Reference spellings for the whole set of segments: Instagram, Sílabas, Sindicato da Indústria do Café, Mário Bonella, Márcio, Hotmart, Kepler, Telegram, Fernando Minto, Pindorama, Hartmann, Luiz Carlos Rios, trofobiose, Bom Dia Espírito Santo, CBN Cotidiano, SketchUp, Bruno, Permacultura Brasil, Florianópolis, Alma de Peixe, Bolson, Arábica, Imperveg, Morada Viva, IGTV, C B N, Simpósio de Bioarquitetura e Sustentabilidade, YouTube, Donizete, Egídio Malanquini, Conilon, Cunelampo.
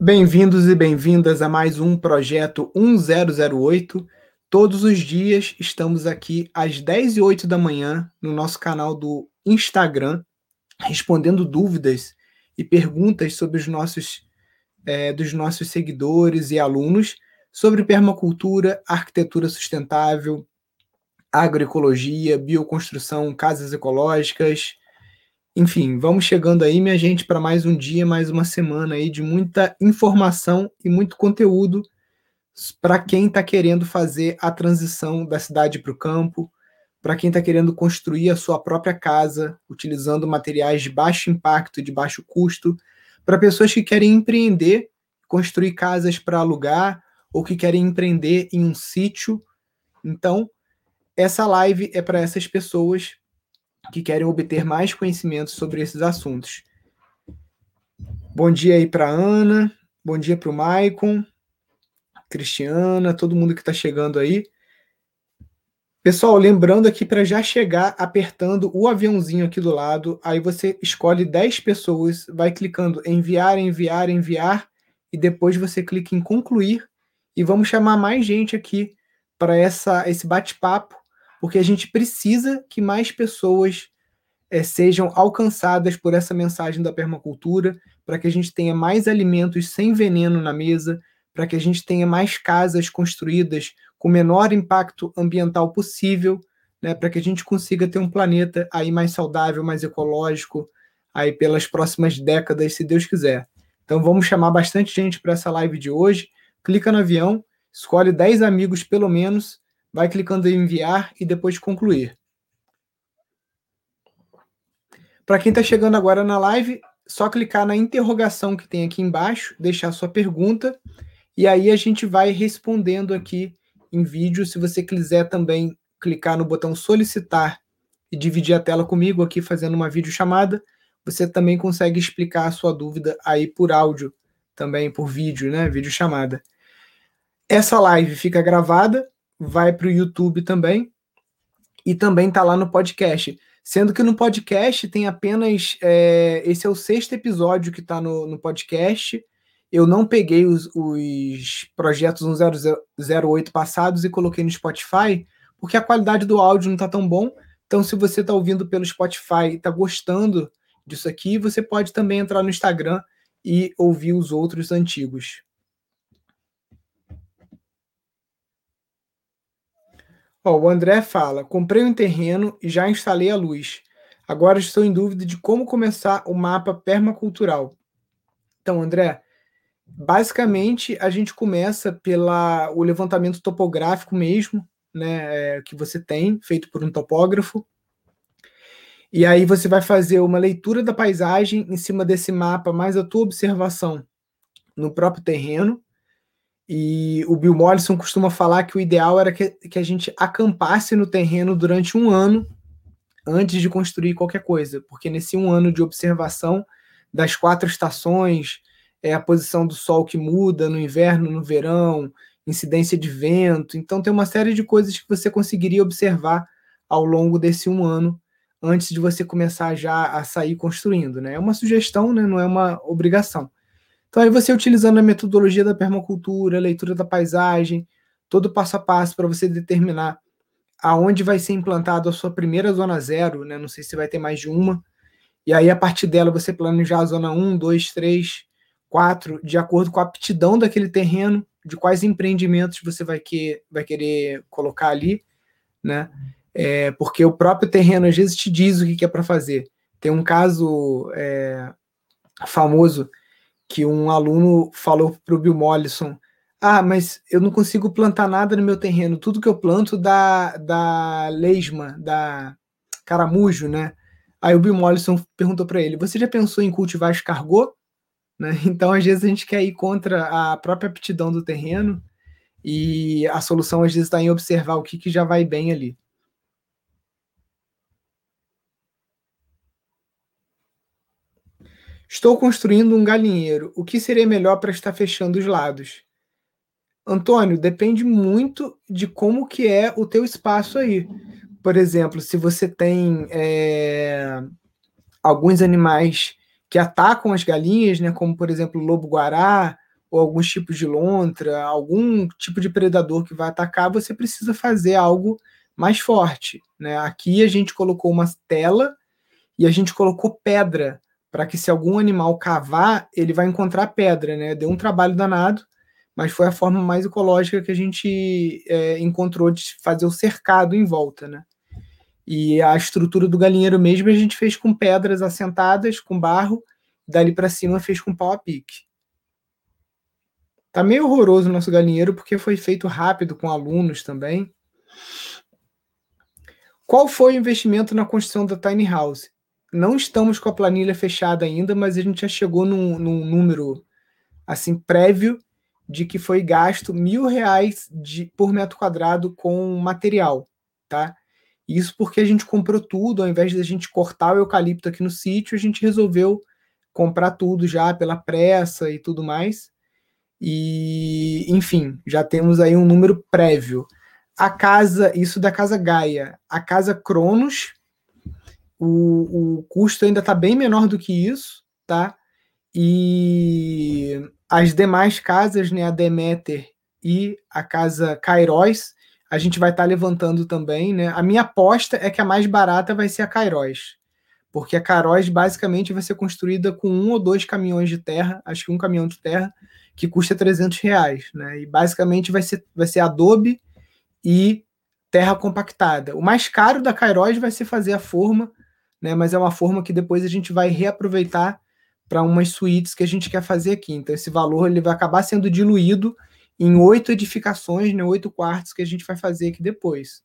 Bem-vindos e bem-vindas a mais um Projeto 1008. Todos os dias estamos aqui às 10h08 da manhã no nosso canal do Instagram, respondendo dúvidas e perguntas sobre os dos nossos seguidores e alunos sobre permacultura, arquitetura sustentável, agroecologia, bioconstrução, casas ecológicas. Enfim, vamos chegando aí, minha gente, para mais um dia, mais uma semana aí de muita informação e muito conteúdo para quem está querendo fazer a transição da cidade para o campo, para quem está querendo construir a sua própria casa, utilizando materiais de baixo impacto, de baixo custo, para pessoas que querem empreender, construir casas para alugar ou que querem empreender em um sítio. Então, essa live é para essas pessoas que querem obter mais conhecimento sobre esses assuntos. Bom dia aí para a Ana, bom dia para o Maicon, Cristiana, todo mundo que está chegando aí. Pessoal, lembrando aqui para já chegar apertando o aviãozinho aqui do lado, aí você escolhe 10 pessoas, vai clicando em enviar, enviar, enviar, e depois você clica em concluir, e vamos chamar mais gente aqui para esse bate-papo, porque a gente precisa que mais pessoas sejam alcançadas por essa mensagem da permacultura, para que a gente tenha mais alimentos sem veneno na mesa, para que a gente tenha mais casas construídas com o menor impacto ambiental possível, né, para que a gente consiga ter um planeta aí mais saudável, mais ecológico, aí pelas próximas décadas, se Deus quiser. Então vamos chamar bastante gente para essa live de hoje. Clica no avião, escolhe 10 amigos pelo menos, vai clicando em enviar e depois concluir. Para quem está chegando agora na live, só clicar na interrogação que tem aqui embaixo, deixar sua pergunta, e aí a gente vai respondendo aqui em vídeo. Se você quiser também clicar no botão solicitar e dividir a tela comigo aqui fazendo uma videochamada, você também consegue explicar a sua dúvida aí por áudio, também por vídeo, né? Videochamada. Essa live fica gravada, vai para o YouTube também, e também está lá no podcast. Sendo que no podcast tem apenas... esse é o 6º episódio que está no podcast. Eu não peguei os projetos 1008 passados e coloquei no Spotify, porque a qualidade do áudio não está tão bom. Então, se você está ouvindo pelo Spotify e está gostando disso aqui, você pode também entrar no Instagram e ouvir os outros antigos. O André fala: comprei um terreno e já instalei a luz. Agora estou em dúvida de como começar o mapa permacultural. Então, André, basicamente a gente começa pelo levantamento topográfico mesmo, né, que você tem, feito por um topógrafo. E aí você vai fazer uma leitura da paisagem em cima desse mapa, mais a tua observação no próprio terreno. E o Bill Mollison costuma falar que o ideal era que a gente acampasse no terreno durante um ano antes de construir qualquer coisa, porque nesse um ano de observação das 4 estações, a posição do sol que muda no inverno, no verão, incidência de vento, então tem uma série de coisas que você conseguiria observar ao longo desse um ano antes de você começar já a sair construindo, né? É uma sugestão, né? Não é uma obrigação. Então, aí você utilizando a metodologia da permacultura, a leitura da paisagem, todo passo a passo para você determinar aonde vai ser implantado a sua primeira zona zero, né? Não sei se vai ter mais de uma. E aí, a partir dela, você planejar a zona 1, 2, 3, 4, de acordo com a aptidão daquele terreno, de quais empreendimentos você vai querer colocar ali, né? Porque o próprio terreno, às vezes, te diz o que é para fazer. Tem um caso famoso, que um aluno falou para o Bill Mollison: ah, mas eu não consigo plantar nada no meu terreno, tudo que eu planto dá lesma, dá caramujo, né? Aí o Bill Mollison perguntou para ele: você já pensou em cultivar escargot? Né? Então, às vezes, a gente quer ir contra a própria aptidão do terreno, e a solução, às vezes, está em observar o que já vai bem ali. Estou construindo um galinheiro. O que seria melhor para estar fechando os lados? Antônio, depende muito de como que é o teu espaço aí. Por exemplo, se você tem alguns animais que atacam as galinhas, né, como, por exemplo, o lobo-guará ou alguns tipos de lontra, algum tipo de predador que vai atacar, você precisa fazer algo mais forte, né? Aqui a gente colocou uma tela e a gente colocou pedra, para que se algum animal cavar, ele vai encontrar pedra, né? Deu um trabalho danado, mas foi a forma mais ecológica que a gente encontrou de fazer o cercado em volta, né? E a estrutura do galinheiro mesmo a gente fez com pedras assentadas, com barro, dali para cima fez com pau a pique. Tá meio horroroso o nosso galinheiro, porque foi feito rápido com alunos também. Qual foi o investimento na construção da Tiny House? Não estamos com a planilha fechada ainda, mas a gente já chegou num número assim, prévio de que foi gasto R$1.000 por metro quadrado com material, tá? Isso porque a gente comprou tudo, ao invés de a gente cortar o eucalipto aqui no sítio, a gente resolveu comprar tudo já pela pressa e tudo mais. E, enfim, já temos aí um número prévio. A casa, isso da Casa Gaia, a Casa Cronos, o custo ainda está bem menor do que isso, tá? E as demais casas, né, a Demeter e a Casa Kairos, a gente vai estar levantando também, né? A minha aposta é que a mais barata vai ser a Kairos, porque a Kairos basicamente vai ser construída com 1 ou 2 caminhões de terra, acho que 1 caminhão de terra, que custa R$300, né? E basicamente vai ser adobe e terra compactada. O mais caro da Kairos vai ser fazer a forma, né? Mas é uma forma que depois a gente vai reaproveitar para umas suítes que a gente quer fazer aqui. Então, esse valor ele vai acabar sendo diluído em 8 edificações, né? 8 quartos que a gente vai fazer aqui depois.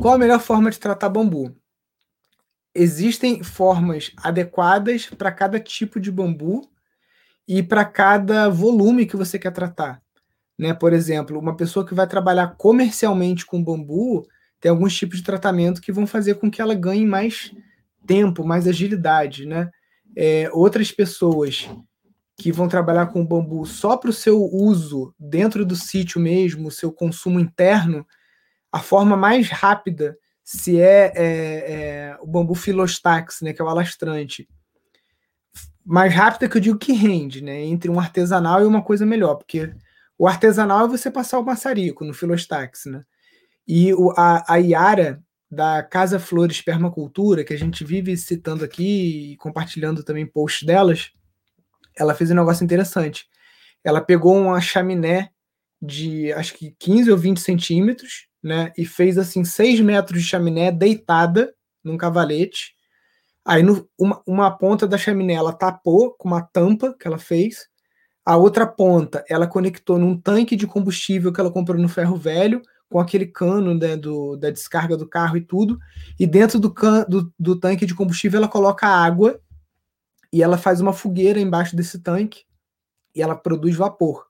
Qual a melhor forma de tratar bambu? Existem formas adequadas para cada tipo de bambu e para cada volume que você quer tratar, né? Por exemplo, uma pessoa que vai trabalhar comercialmente com bambu, tem alguns tipos de tratamento que vão fazer com que ela ganhe mais tempo, mais agilidade, né? Outras pessoas que vão trabalhar com bambu só para o seu uso dentro do sítio mesmo, o seu consumo interno, a forma mais rápida, se é o bambu Filostaquis, né, que é o alastrante, mais rápida que eu digo que rende, né, entre um artesanal e uma coisa melhor, porque o artesanal é você passar o maçarico no Filostaquis, né? E a Yara, da Casa Flores Permacultura, que a gente vive citando aqui e compartilhando também posts delas, ela fez um negócio interessante. Ela pegou uma chaminé de, acho que 15 ou 20 centímetros, né, e fez, assim, 6 metros de chaminé deitada num cavalete. Aí, uma ponta da chaminé, ela tapou com uma tampa que ela fez. A outra ponta, ela conectou num tanque de combustível que ela comprou no ferro velho, com aquele cano, né, da descarga do carro e tudo, e dentro do tanque de combustível ela coloca água e ela faz uma fogueira embaixo desse tanque e ela produz vapor.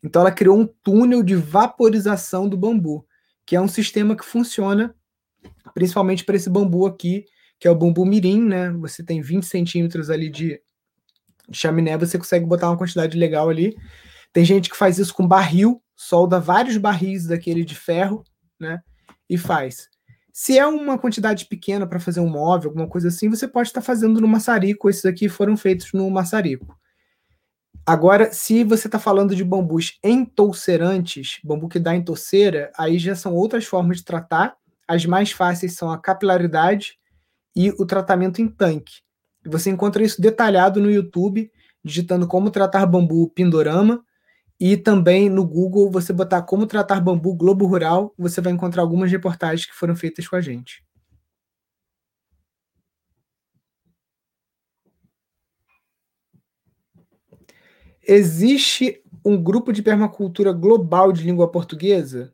Então ela criou um túnel de vaporização do bambu, que é um sistema que funciona principalmente para esse bambu aqui, que é o bambu mirim, né? Você tem 20 centímetros ali de chaminé, você consegue botar uma quantidade legal ali. Tem gente que faz isso com barril, solda vários barris daquele de ferro, né, e faz. Se é uma quantidade pequena para fazer um móvel, alguma coisa assim, você pode estar fazendo no maçarico. Esses aqui foram feitos no maçarico. Agora, se você está falando de bambus entoucerantes, bambu que dá entouceira, aí já são outras formas de tratar. As mais fáceis são a capilaridade e o tratamento em tanque. Você encontra isso detalhado no YouTube, digitando como tratar bambu Pindorama. E também no Google, você botar como tratar bambu Globo Rural, você vai encontrar algumas reportagens que foram feitas com a gente. Existe um grupo de permacultura global de língua portuguesa?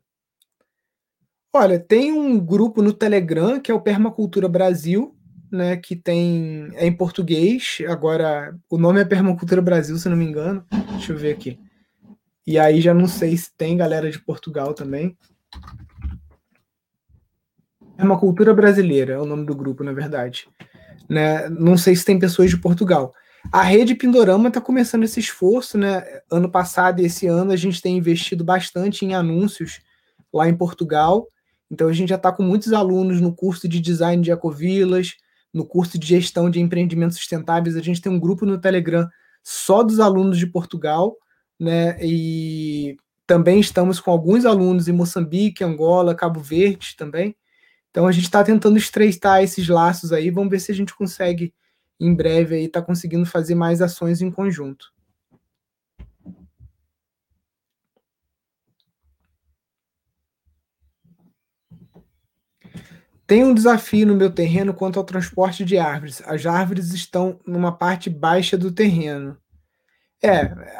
Olha, tem um grupo no Telegram, que é o Permacultura Brasil, né, que tem, é em português, agora o nome é Permacultura Brasil, se não me engano. Deixa eu ver aqui. E aí já não sei se tem galera de Portugal também. Permacultura Brasileira é o nome do grupo, na verdade, né? Não sei se tem pessoas de Portugal. A Rede Pindorama está começando esse esforço, né? Ano passado e esse ano a gente tem investido bastante em anúncios lá em Portugal. Então a gente já está com muitos alunos no curso de design de ecovilas, no curso de gestão de empreendimentos sustentáveis, a gente tem um grupo no Telegram só dos alunos de Portugal, né? E também estamos com alguns alunos em Moçambique, Angola, Cabo Verde também. Então a gente está tentando estreitar esses laços aí, vamos ver se a gente consegue em breve aí tá conseguindo fazer mais ações em conjunto. Tem um desafio no meu terreno quanto ao transporte de árvores. As árvores estão numa parte baixa do terreno.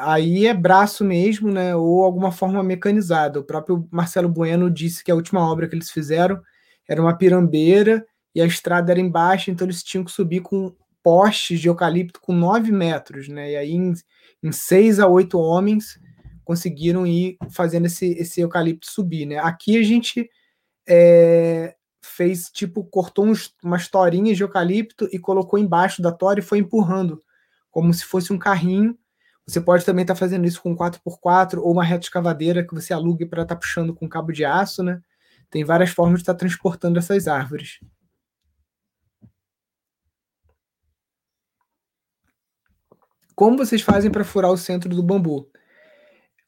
Aí é braço mesmo, né? Ou alguma forma mecanizada. O próprio Marcelo Bueno disse que a última obra que eles fizeram era uma pirambeira e a estrada era embaixo, então eles tinham que subir com postes de eucalipto com 9 metros, né? E aí em 6 a 8 homens conseguiram ir fazendo esse eucalipto subir, né? Aqui a gente fez, tipo, cortou umas torinhas de eucalipto e colocou embaixo da tora e foi empurrando, como se fosse um carrinho. Você pode também estar fazendo isso com 4x4 ou uma reta escavadeira que você alugue para estar puxando com cabo de aço, né? Tem várias formas de estar transportando essas árvores. Como vocês fazem para furar o centro do bambu?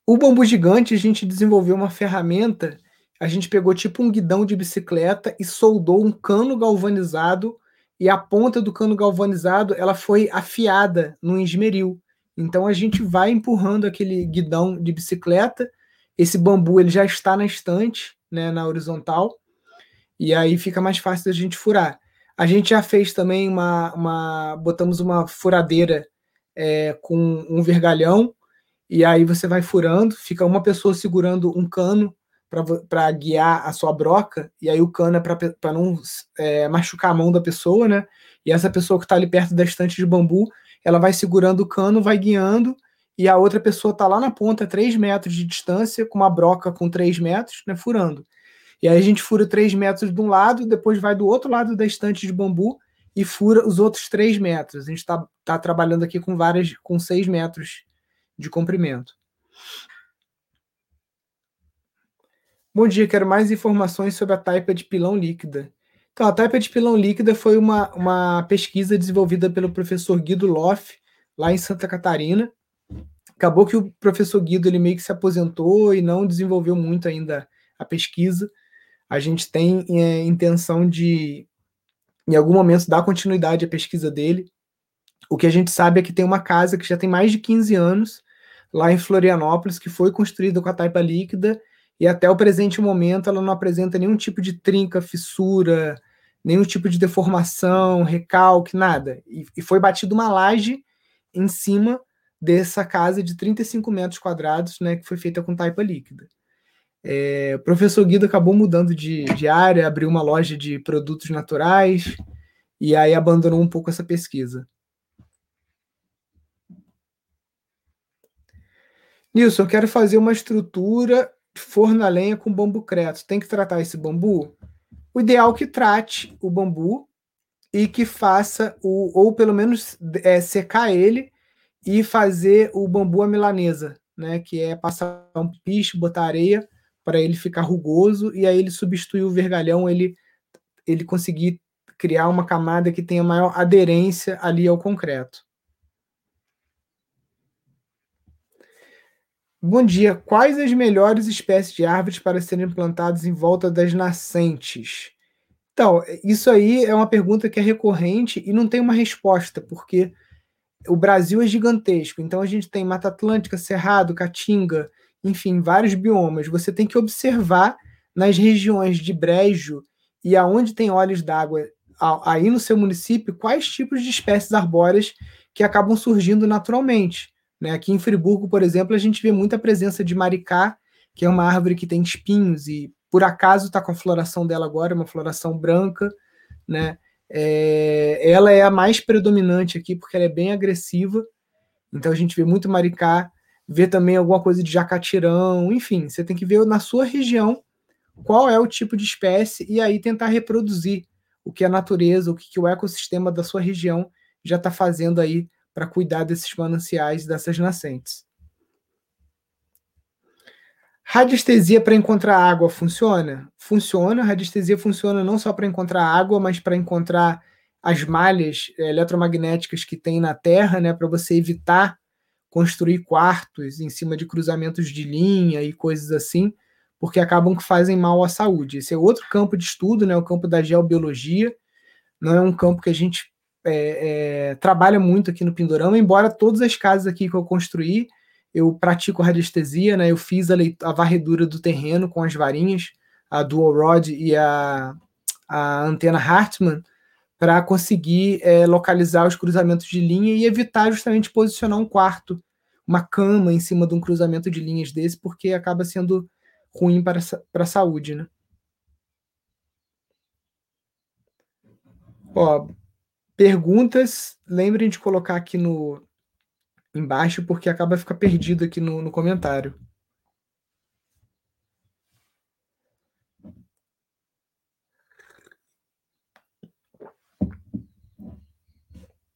O bambu gigante, a gente desenvolveu uma ferramenta. A gente pegou tipo um guidão de bicicleta e soldou um cano galvanizado, e a ponta do cano galvanizado ela foi afiada no esmeril. Então a gente vai empurrando aquele guidão de bicicleta, esse bambu ele já está na estante, né, na horizontal, e aí fica mais fácil da gente furar. A gente já fez também botamos uma furadeira com um vergalhão, e aí você vai furando, fica uma pessoa segurando um cano para guiar a sua broca, e aí o cano é para não machucar a mão da pessoa, né? E essa pessoa que está ali perto da estante de bambu, ela vai segurando o cano, vai guiando, e a outra pessoa está lá na ponta, 3 metros de distância, com uma broca com 3 metros, né, furando. E aí a gente fura 3 metros de um lado, depois vai do outro lado da estante de bambu e fura os outros 3 metros. A gente está trabalhando aqui com 6 metros de comprimento. Bom dia, quero mais informações sobre a taipa de pilão líquida. Então, a taipa de pilão líquida foi uma pesquisa desenvolvida pelo professor Guido Loff, lá em Santa Catarina. Acabou que o professor Guido ele meio que se aposentou e não desenvolveu muito ainda a pesquisa. A gente tem intenção de, em algum momento, dar continuidade à pesquisa dele. O que a gente sabe é que tem uma casa que já tem mais de 15 anos, lá em Florianópolis, que foi construída com a taipa líquida, e até o presente momento ela não apresenta nenhum tipo de trinca, fissura, nenhum tipo de deformação, recalque, nada. E foi batida uma laje em cima dessa casa de 35 metros quadrados, né, que foi feita com taipa líquida. O professor Guido acabou mudando de área, abriu uma loja de produtos naturais e aí abandonou um pouco essa pesquisa. Nilson, eu quero fazer uma estrutura forno a lenha com bambu creto. Tem que tratar esse bambu? O ideal é que trate o bambu e que faça, ou pelo menos secar ele e fazer o bambu à milanesa, né? Que é passar um piche, botar areia para ele ficar rugoso e aí ele substituir o vergalhão, ele conseguir criar uma camada que tenha maior aderência ali ao concreto. Bom dia. Quais as melhores espécies de árvores para serem plantadas em volta das nascentes? Então, isso aí é uma pergunta que é recorrente e não tem uma resposta, porque o Brasil é gigantesco. Então, a gente tem Mata Atlântica, Cerrado, Caatinga, enfim, vários biomas. Você tem que observar nas regiões de brejo e aonde tem olhos d'água aí no seu município, quais tipos de espécies arbóreas que acabam surgindo naturalmente. Aqui em Friburgo, por exemplo, a gente vê muita presença de maricá, que é uma árvore que tem espinhos e, por acaso, está com a floração dela agora, uma floração branca, né? Ela é a mais predominante aqui, porque ela é bem agressiva, então a gente vê muito maricá, vê também alguma coisa de jacatirão, enfim, você tem que ver na sua região qual é o tipo de espécie e aí tentar reproduzir o que a natureza, o que o ecossistema da sua região já está fazendo aí para cuidar desses mananciais, dessas nascentes. Radiestesia para encontrar água funciona? Funciona. Radiestesia funciona não só para encontrar água, mas para encontrar as malhas eletromagnéticas que tem na Terra, né, para você evitar construir quartos em cima de cruzamentos de linha e coisas assim, porque acabam que fazem mal à saúde. Esse é outro campo de estudo, né, o campo da geobiologia. Não é um campo que a gente trabalha muito aqui no Pindorama, embora todas as casas aqui que eu construí, eu pratico radiestesia, né? Eu fiz a varredura do terreno com as varinhas, a Dual Rod e a antena Hartmann, para conseguir localizar os cruzamentos de linha e evitar justamente posicionar um quarto, uma cama em cima de um cruzamento de linhas desse, porque acaba sendo ruim para a saúde, né? Ó, perguntas, lembrem de colocar aqui embaixo, porque acaba ficar perdido aqui no comentário.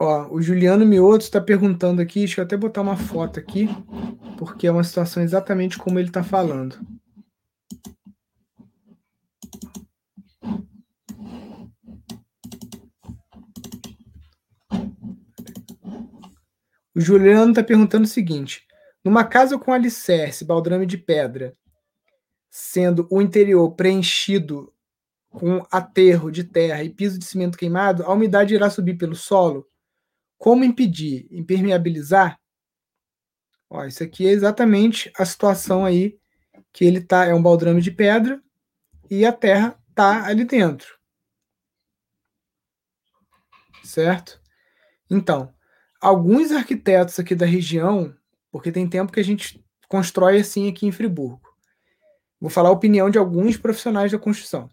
Ó, o Juliano Mioto está perguntando aqui, deixa eu até botar uma foto aqui, porque é uma situação exatamente como ele está falando. O Juliano está perguntando o seguinte: numa casa com alicerce, baldrame de pedra, sendo o interior preenchido com aterro de terra e piso de cimento queimado, a umidade irá subir pelo solo? Como impedir? Impermeabilizar? Ó, isso aqui é exatamente a situação aí que ele tá. É um baldrame de pedra e a terra tá ali dentro. Certo? Então, alguns arquitetos aqui da região, porque tem tempo que a gente constrói assim aqui em Friburgo. Vou falar a opinião de alguns profissionais da construção.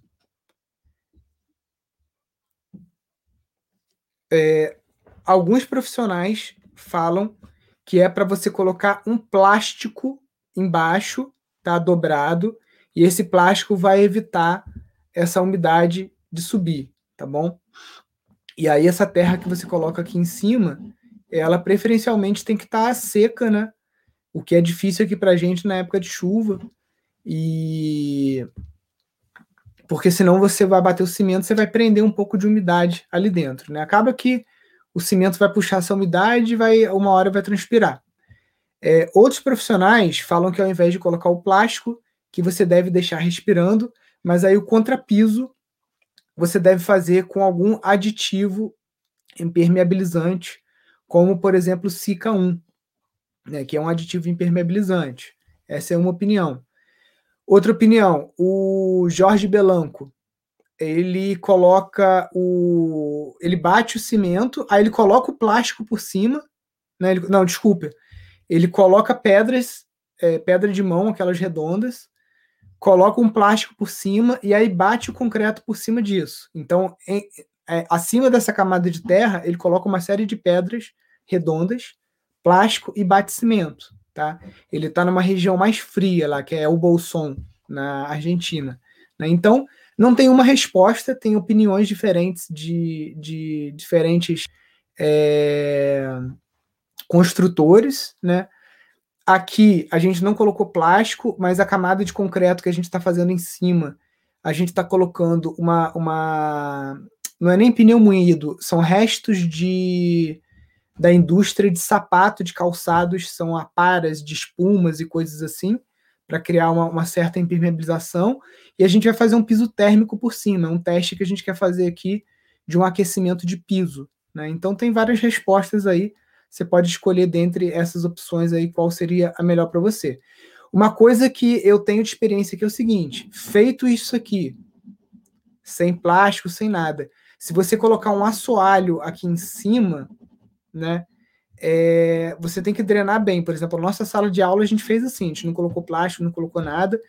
Alguns profissionais falam que é para você colocar um plástico embaixo, tá, dobrado, e esse plástico vai evitar essa umidade de subir, tá bom? E aí essa terra que você coloca aqui em cima, ela preferencialmente tem que estar seca, né? O que é difícil aqui pra gente na época de chuva. E porque senão você vai bater o cimento, você vai prender um pouco de umidade ali dentro, né? Acaba que o cimento vai puxar essa umidade e uma hora vai transpirar. Outros profissionais falam que ao invés de colocar o plástico, que você deve deixar respirando, mas aí o contrapiso você deve fazer com algum aditivo impermeabilizante, como, por exemplo, o Sica 1, né, que é um aditivo impermeabilizante. Essa é uma opinião. Outra opinião, o Jorge Belanco, ele bate o cimento, aí ele coloca o plástico por cima, né, ele coloca pedras, pedra de mão, aquelas redondas, coloca um plástico por cima e aí bate o concreto por cima disso. Então, acima dessa camada de terra, ele coloca uma série de pedras redondas, plástico e bate cimento, tá? Ele está numa região mais fria lá, que é o Bolson, na Argentina, né? Então, não tem uma resposta, tem opiniões diferentes de diferentes construtores, né? Aqui a gente não colocou plástico, mas a camada de concreto que a gente está fazendo em cima, a gente está colocando não é nem pneu moído, são restos da indústria de sapato, de calçados, são aparas de espumas e coisas assim, para criar uma certa impermeabilização, e a gente vai fazer um piso térmico por cima, é um teste que a gente quer fazer aqui de um aquecimento de piso, né? Então tem várias respostas aí, você pode escolher dentre essas opções aí qual seria a melhor para você. Uma coisa que eu tenho de experiência aqui é o seguinte: feito isso aqui, sem plástico, sem nada, se você colocar um assoalho aqui em cima, né, você tem que drenar bem. Por exemplo, a nossa sala de aula a gente fez assim, a gente não colocou plástico, não colocou nada,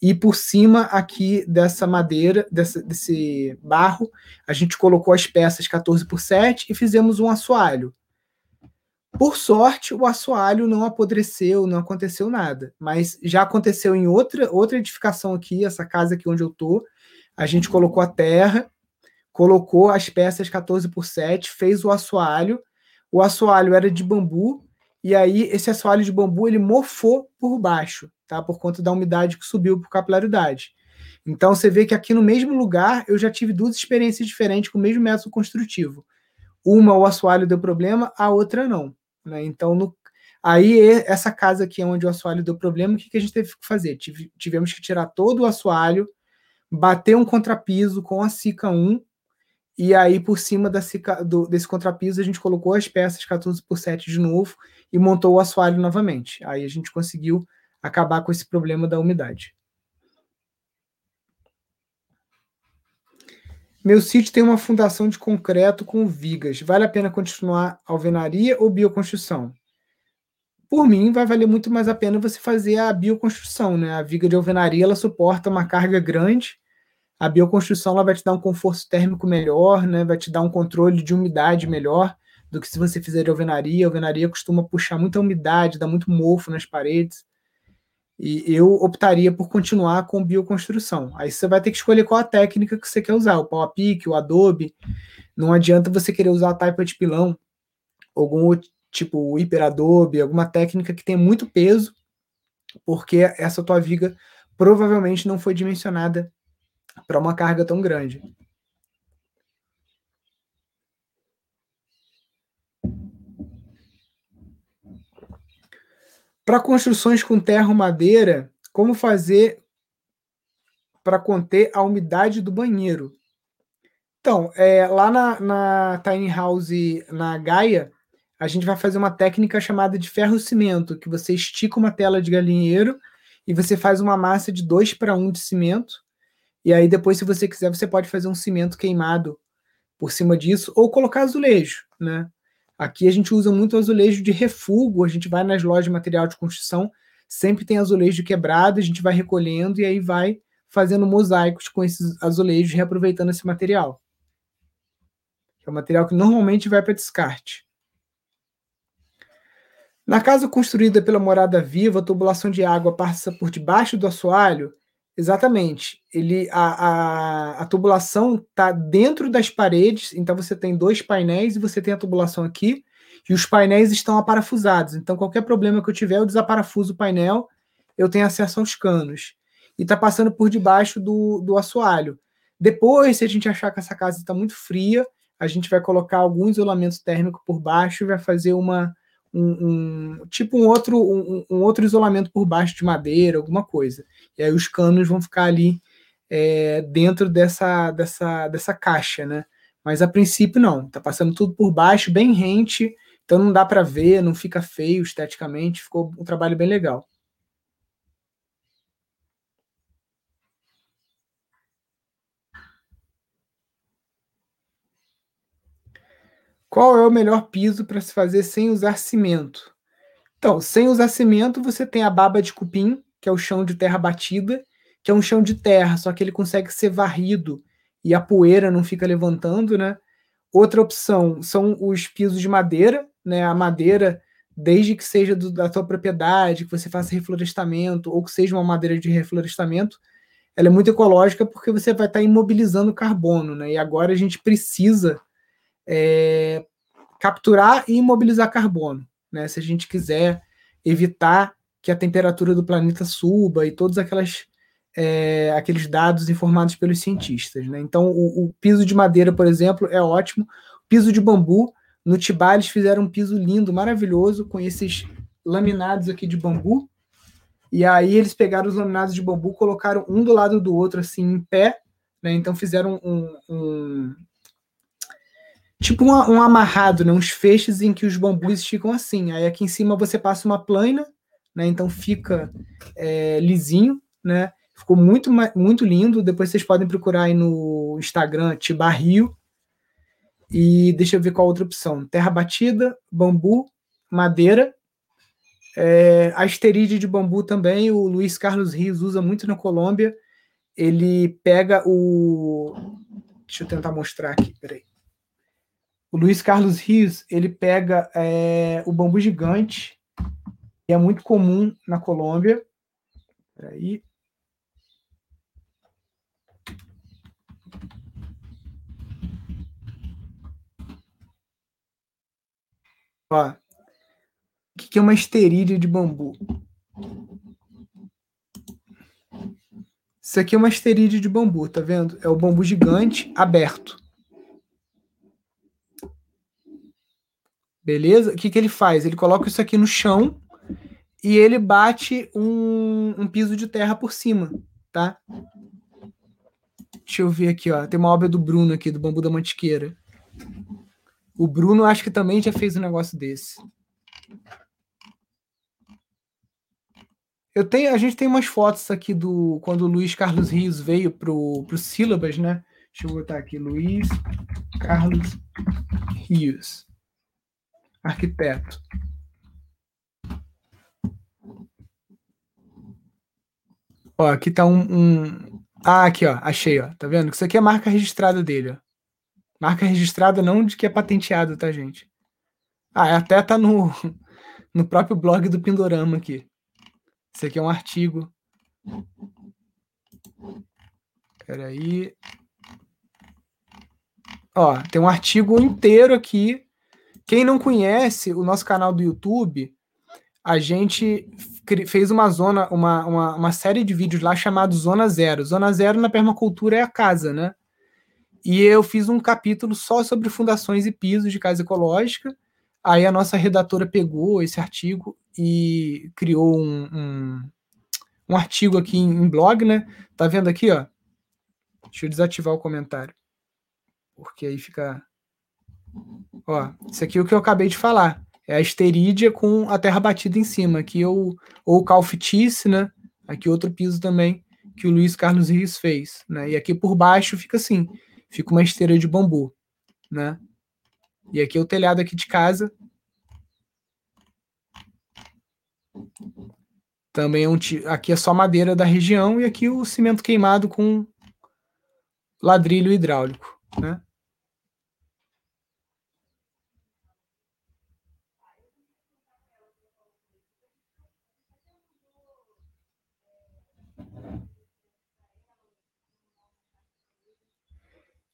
e por cima aqui dessa madeira, desse barro, a gente colocou as peças 14x7 e fizemos um assoalho. Por sorte, o assoalho não apodreceu, não aconteceu nada, mas já aconteceu em outra edificação aqui, essa casa aqui onde eu tô. A gente colocou a terra, colocou as peças 14x7, fez o assoalho. O assoalho era de bambu, e aí esse assoalho de bambu ele mofou por baixo, tá? Por conta da umidade que subiu por capilaridade. Então você vê que aqui no mesmo lugar eu já tive duas experiências diferentes com o mesmo método construtivo. uma o assoalho deu problema, a outra não, né? Então, aí essa casa aqui é onde o assoalho deu problema, o que a gente teve que fazer? Tivemos que tirar todo o assoalho, bater um contrapiso com a cica 1, e aí por cima da cica, desse contrapiso a gente colocou as peças 14x7 de novo e montou o assoalho novamente. Aí a gente conseguiu acabar com esse problema da umidade. Meu sítio tem uma fundação de concreto com vigas. Vale a pena continuar alvenaria ou bioconstrução? Por mim, vai valer muito mais a pena você fazer a bioconstrução, né? A viga de alvenaria, ela suporta uma carga grande. A bioconstrução, ela vai te dar um conforto térmico melhor, né? Vai te dar um controle de umidade melhor do que se você fizer de alvenaria. A alvenaria costuma puxar muita umidade, dá muito mofo nas paredes. E eu optaria por continuar com bioconstrução. Aí você vai ter que escolher qual a técnica que você quer usar, o pau a pique, o adobe. Não adianta você querer usar a taipa de pilão, algum tipo hiperadobe, alguma técnica que tenha muito peso, porque essa tua viga provavelmente não foi dimensionada para uma carga tão grande. Para construções com terra ou madeira, como fazer para conter a umidade do banheiro? Então, lá na Tiny House, na Gaia, a gente vai fazer uma técnica chamada de ferro-cimento, que você estica uma tela de galinheiro e você faz uma massa de 2:1 de cimento. E aí depois, se você quiser, você pode fazer um cimento queimado por cima disso ou colocar azulejo, né? Aqui a gente usa muito azulejo de refúgio, a gente vai nas lojas de material de construção, sempre tem azulejo quebrado, a gente vai recolhendo e aí vai fazendo mosaicos com esses azulejos, reaproveitando esse material. É um material que normalmente vai para descarte. Na casa construída pela Morada Viva, a tubulação de água passa por debaixo do assoalho? Exatamente. A tubulação está dentro das paredes, então você tem 2 painéis e você tem a tubulação aqui, e os painéis estão aparafusados. Então, qualquer problema que eu tiver, eu desaparafuso o painel, eu tenho acesso aos canos. E está passando por debaixo do assoalho. Depois, se a gente achar que essa casa está muito fria, a gente vai colocar algum isolamento térmico por baixo e vai fazer um outro isolamento por baixo de madeira, alguma coisa. E aí os canos vão ficar ali dentro dessa caixa, né? Mas a princípio não, tá passando tudo por baixo, bem rente, então não dá para ver, não fica feio esteticamente, ficou um trabalho bem legal. Qual é o melhor piso para se fazer sem usar cimento? Então, sem usar cimento, você tem a baba de cupim, que é o chão de terra batida, que é um chão de terra, só que ele consegue ser varrido e a poeira não fica levantando, né? Outra opção são os pisos de madeira, né? A madeira, desde que seja da sua propriedade, que você faça reflorestamento ou que seja uma madeira de reflorestamento, ela é muito ecológica porque você vai estar imobilizando carbono, né? E agora a gente precisa capturar e imobilizar carbono, né? Se a gente quiser evitar que a temperatura do planeta suba e todos aqueles dados informados pelos cientistas, né? Então, o piso de madeira, por exemplo, é ótimo. O piso de bambu, no Tibá eles fizeram um piso lindo, maravilhoso, com esses laminados aqui de bambu. E aí eles pegaram os laminados de bambu, colocaram um do lado do outro, assim, em pé, né? Então fizeram um amarrado, né? Uns feixes em que os bambus ficam assim. Aí aqui em cima você passa uma plaina, né? Então fica lisinho, né? Ficou muito, muito lindo. Depois vocês podem procurar aí no Instagram, Tibá Rio. E deixa eu ver qual outra opção. Terra batida, bambu, madeira. A esteride de bambu também, o Luiz Carlos Rios usa muito na Colômbia. Ele pega o... Deixa eu tentar mostrar aqui, peraí. O Luiz Carlos Rios, ele pega o bambu gigante, que é muito comum na Colômbia. Peraí. Ó, o que é uma esteride de bambu? Isso aqui é uma esteride de bambu, tá vendo? É o bambu gigante aberto. Beleza? O que ele faz? Ele coloca isso aqui no chão e ele bate um piso de terra por cima, tá? Deixa eu ver aqui, ó. Tem uma obra do Bruno aqui, do Bambu da Mantiqueira. O Bruno, acho que também já fez um negócio desse. A gente tem umas fotos aqui do quando o Luiz Carlos Rios veio pro Sílabas, né? Deixa eu botar aqui, Luiz Carlos Rios, arquiteto. Ó, aqui tá Ah, aqui, ó, achei, ó. Tá vendo? Isso aqui é a marca registrada dele, ó. Marca registrada não de que é patenteado, tá, gente? Ah, até tá no próprio blog do Pindorama aqui. Isso aqui é um artigo. Peraí. Ó, tem um artigo inteiro aqui. Quem não conhece o nosso canal do YouTube, a gente fez uma série de vídeos lá chamado Zona Zero. Zona Zero na permacultura é a casa, né? E eu fiz um capítulo só sobre fundações e pisos de casa ecológica. Aí a nossa redatora pegou esse artigo e criou um artigo aqui em blog, né? Tá vendo aqui, ó? Deixa eu desativar o comentário. Porque aí fica... Ó, isso aqui é o que eu acabei de falar. É a esterídea com a terra batida em cima. Aqui ou calfitice, né? Aqui outro piso também que o Luiz Carlos Rios fez, né? E aqui por baixo fica assim. Fica uma esteira de bambu, né? E aqui é o telhado aqui de casa. Também aqui é só madeira da região e aqui o cimento queimado com ladrilho hidráulico, né?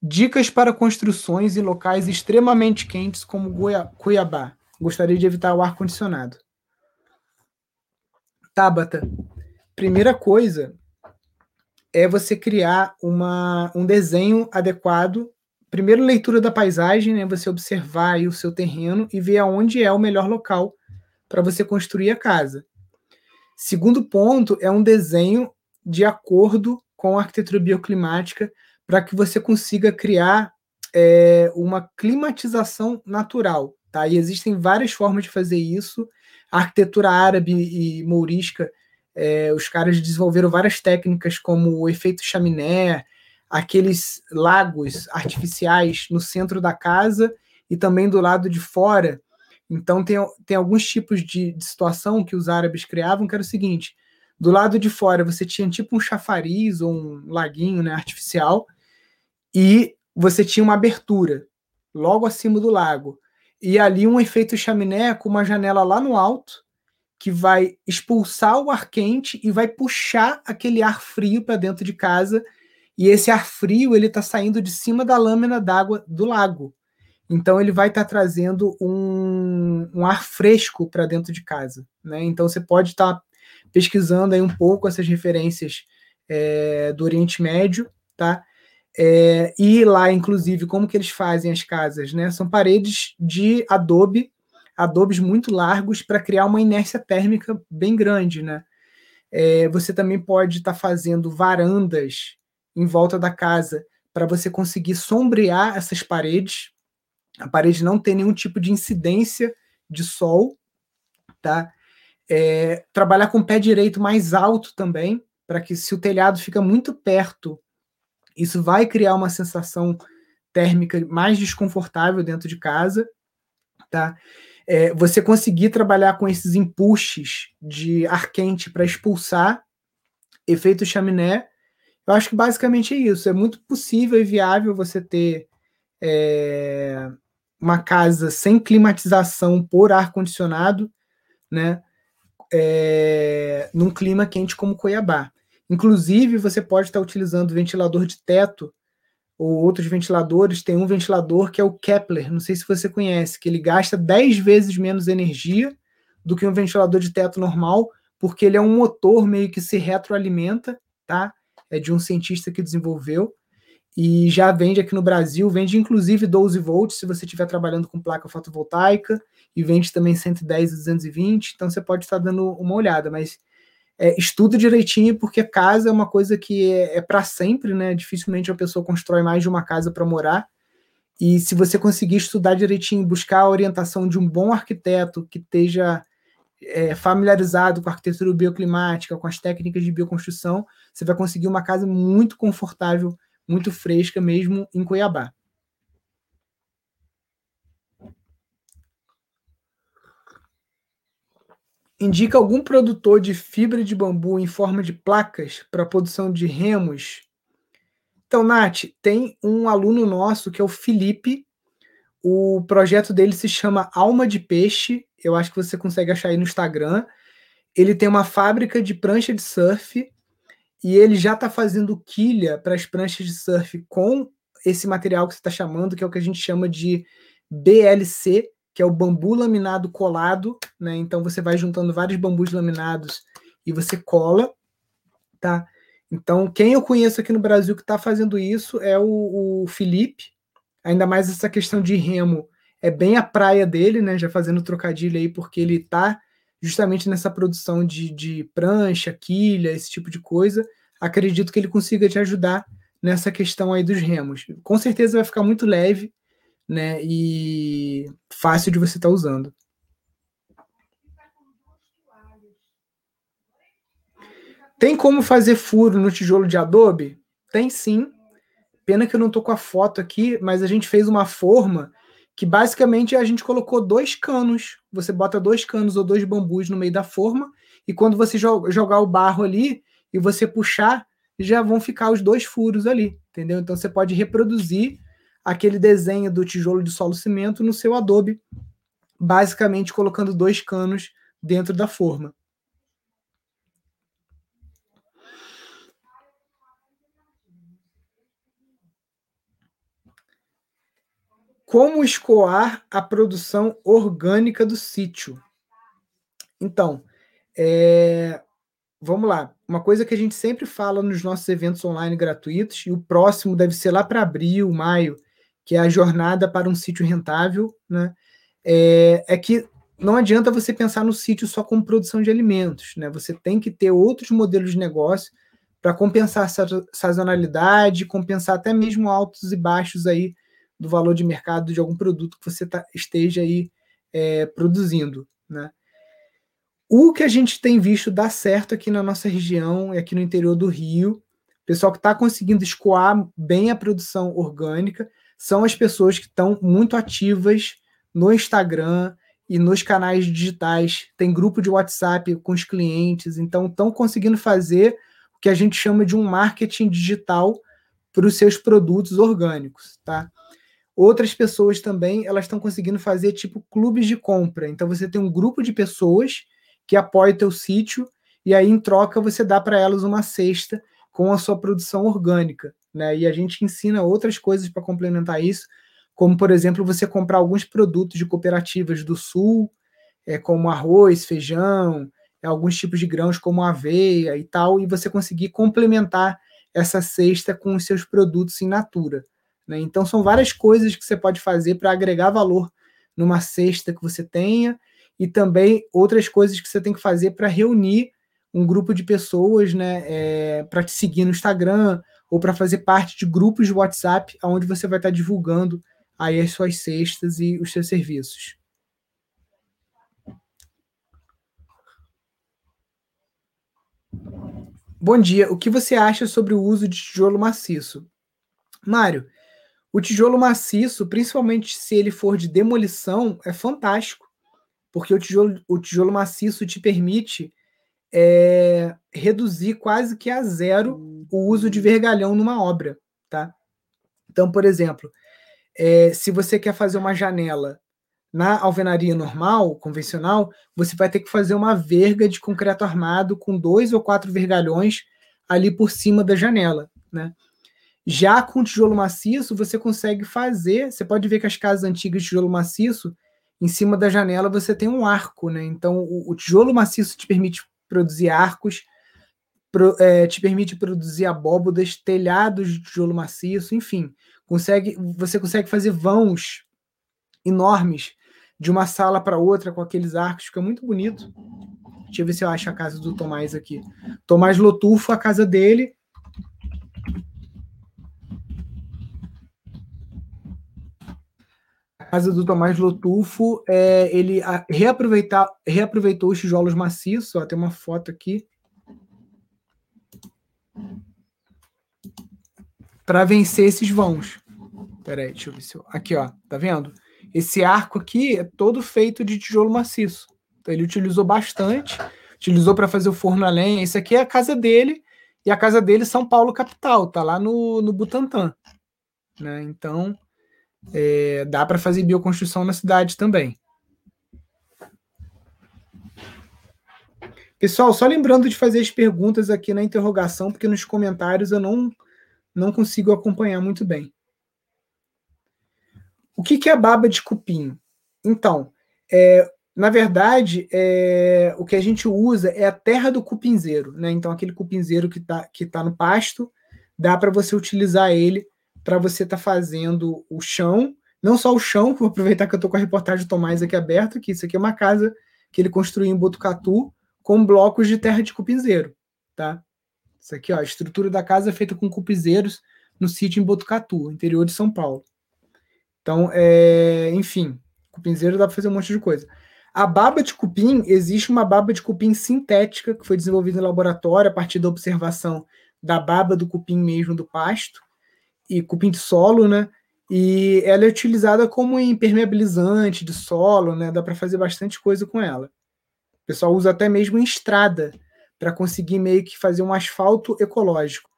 Dicas para construções em locais extremamente quentes como Cuiabá. Gostaria de evitar o ar-condicionado. Tabata, primeira coisa é você criar um desenho adequado. Primeiro, leitura da paisagem, né? Você observar aí o seu terreno e ver aonde é o melhor local para você construir a casa. Segundo ponto é um desenho de acordo com a arquitetura bioclimática, para que você consiga criar uma climatização natural, tá? E existem várias formas de fazer isso. A arquitetura árabe e mourisca, os caras desenvolveram várias técnicas como o efeito chaminé, aqueles lagos artificiais no centro da casa e também do lado de fora. Então tem alguns tipos de situação que os árabes criavam, que era o seguinte: do lado de fora você tinha tipo um chafariz ou um laguinho, né, artificial, e você tinha uma abertura logo acima do lago. E ali um efeito chaminé com uma janela lá no alto que vai expulsar o ar quente e vai puxar aquele ar frio para dentro de casa. E esse ar frio ele está saindo de cima da lâmina d'água do lago. Então ele vai estar trazendo um ar fresco para dentro de casa, né? Então você pode estar pesquisando aí um pouco essas referências do Oriente Médio, tá? E lá, inclusive, como que eles fazem as casas, né? São paredes de adobes muito largos para criar uma inércia térmica bem grande, né? Você também pode estar fazendo varandas em volta da casa para você conseguir sombrear essas paredes, a parede não ter nenhum tipo de incidência de sol, tá? Trabalhar com o pé direito mais alto também, para que se o telhado fica muito perto, isso vai criar uma sensação térmica mais desconfortável dentro de casa, tá? Você conseguir trabalhar com esses empuxes de ar quente para expulsar efeito chaminé. Eu acho que basicamente é isso. É muito possível e viável você ter uma casa sem climatização por ar-condicionado, né? Num clima quente como Cuiabá. Inclusive, você pode estar utilizando ventilador de teto ou outros ventiladores. Tem um ventilador que é o Kepler, não sei se você conhece, que ele gasta 10 vezes menos energia do que um ventilador de teto normal, porque ele é um motor meio que se retroalimenta, tá? É de um cientista que desenvolveu. e já vende aqui no Brasil, vende inclusive 12 volts, se você estiver trabalhando com placa fotovoltaica, e vende também 110 e 220, então você pode estar dando uma olhada, mas estuda direitinho, porque casa é uma coisa que é para sempre, né? Dificilmente a pessoa constrói mais de uma casa para morar, e se você conseguir estudar direitinho, buscar a orientação de um bom arquiteto que esteja familiarizado com a arquitetura bioclimática, com as técnicas de bioconstrução, você vai conseguir uma casa muito confortável, muito fresca mesmo em Cuiabá. Indica algum produtor de fibra de bambu em forma de placas para produção de remos? Então, Nath, tem um aluno nosso que é o Felipe. O projeto dele se chama Alma de Peixe. Eu acho que você consegue achar aí no Instagram. Ele tem uma fábrica de prancha de surf e ele já está fazendo quilha para as pranchas de surf com esse material que você está chamando, que é o que a gente chama de BLC, que é o bambu laminado colado, né? Então você vai juntando vários bambus laminados e você cola, tá? Então quem eu conheço aqui no Brasil que está fazendo isso é o Felipe, ainda mais essa questão de remo, é bem a praia dele, né? Já fazendo trocadilho aí, porque ele está justamente nessa produção de prancha, quilha, esse tipo de coisa. Acredito que ele consiga te ajudar nessa questão aí dos remos. Com certeza vai ficar muito leve, né, e fácil de você estar usando. Tem como fazer furo no tijolo de adobe? Tem sim. Pena que eu não estou com a foto aqui, mas a gente fez uma forma que basicamente a gente colocou 2 canos. Você bota 2 canos ou 2 bambus no meio da forma e quando você jogar o barro ali e você puxar, já vão ficar os 2 furos ali, entendeu? Então você pode reproduzir aquele desenho do tijolo de solo cimento no seu adobe, basicamente colocando 2 canos dentro da forma. Como escoar a produção orgânica do sítio? Então, vamos lá. Uma coisa que a gente sempre fala nos nossos eventos online gratuitos, e o próximo deve ser lá para abril, maio, que é a jornada para um sítio rentável, né? É que não adianta você pensar no sítio só como produção de alimentos, né? Você tem que ter outros modelos de negócio para compensar a sazonalidade, compensar até mesmo altos e baixos aí do valor de mercado de algum produto que você esteja aí produzindo, né? O que a gente tem visto dar certo aqui na nossa região e aqui no interior do Rio, o pessoal que está conseguindo escoar bem a produção orgânica, são as pessoas que estão muito ativas no Instagram e nos canais digitais. Tem grupo de WhatsApp com os clientes, então estão conseguindo fazer o que a gente chama de um marketing digital para os seus produtos orgânicos, tá? Outras pessoas também, elas estão conseguindo fazer tipo clubes de compra. Então você tem um grupo de pessoas que apoia o teu sítio e aí em troca você dá para elas uma cesta com a sua produção orgânica, né? E a gente ensina outras coisas para complementar isso, como, por exemplo, você comprar alguns produtos de cooperativas do Sul, como arroz, feijão, alguns tipos de grãos como aveia e tal, e você conseguir complementar essa cesta com os seus produtos in natura, né? Então, são várias coisas que você pode fazer para agregar valor numa cesta que você tenha e também outras coisas que você tem que fazer para reunir um grupo de pessoas, né, para te seguir no Instagram, ou para fazer parte de grupos de WhatsApp, onde você vai estar divulgando aí as suas cestas e os seus serviços. Bom dia, o que você acha sobre o uso de tijolo maciço? Mário, o tijolo maciço, principalmente se ele for de demolição, é fantástico, porque o tijolo maciço te permite reduzir quase que a zero o uso de vergalhão numa obra, tá? Então, por exemplo, se você quer fazer uma janela na alvenaria normal, convencional, você vai ter que fazer uma verga de concreto armado com 2 ou 4 vergalhões ali por cima da janela, né? Já com tijolo maciço, você consegue fazer, você pode ver que as casas antigas de tijolo maciço, em cima da janela você tem um arco, né? Então, o tijolo maciço te permite produzir arcos, te permite produzir abóbodas, telhados de tijolo maciço, enfim. Você consegue fazer vãos enormes de uma sala para outra com aqueles arcos, fica muito bonito. Deixa eu ver se eu acho a casa do Tomás aqui. Tomás Lotufo, a casa dele. A casa do Tomás Lotufo, ele reaproveitou os tijolos maciços. Ó, tem uma foto aqui. Para vencer esses vãos. Peraí, deixa eu ver se eu... Aqui, ó, tá vendo? Esse arco aqui é todo feito de tijolo maciço. Então ele utilizou bastante. Utilizou para fazer o forno a lenha. Isso aqui é a casa dele. E a casa dele é São Paulo, capital. Tá lá no Butantã. Né? Então... dá para fazer bioconstrução na cidade também. Pessoal, só lembrando de fazer as perguntas aqui na interrogação, porque nos comentários eu não consigo acompanhar muito bem. O que é baba de cupim? Então, na verdade, o que a gente usa é a terra do cupinzeiro, né? Então, aquele cupinzeiro que tá no pasto, dá para você utilizar ele para você estar fazendo o chão, não só o chão, vou aproveitar que eu estou com a reportagem do Tomás aqui aberta, que isso aqui é uma casa que ele construiu em Botucatu com blocos de terra de cupinzeiro, tá? Isso aqui, ó, a estrutura da casa é feita com cupinzeiros no sítio em Botucatu, interior de São Paulo. Então, enfim, cupinzeiro dá para fazer um monte de coisa. A baba de cupim, existe uma baba de cupim sintética que foi desenvolvida em laboratório a partir da observação da baba do cupim mesmo do pasto, e cupim de solo, né? E ela é utilizada como impermeabilizante de solo, né? Dá para fazer bastante coisa com ela. O pessoal usa até mesmo em estrada para conseguir meio que fazer um asfalto ecológico.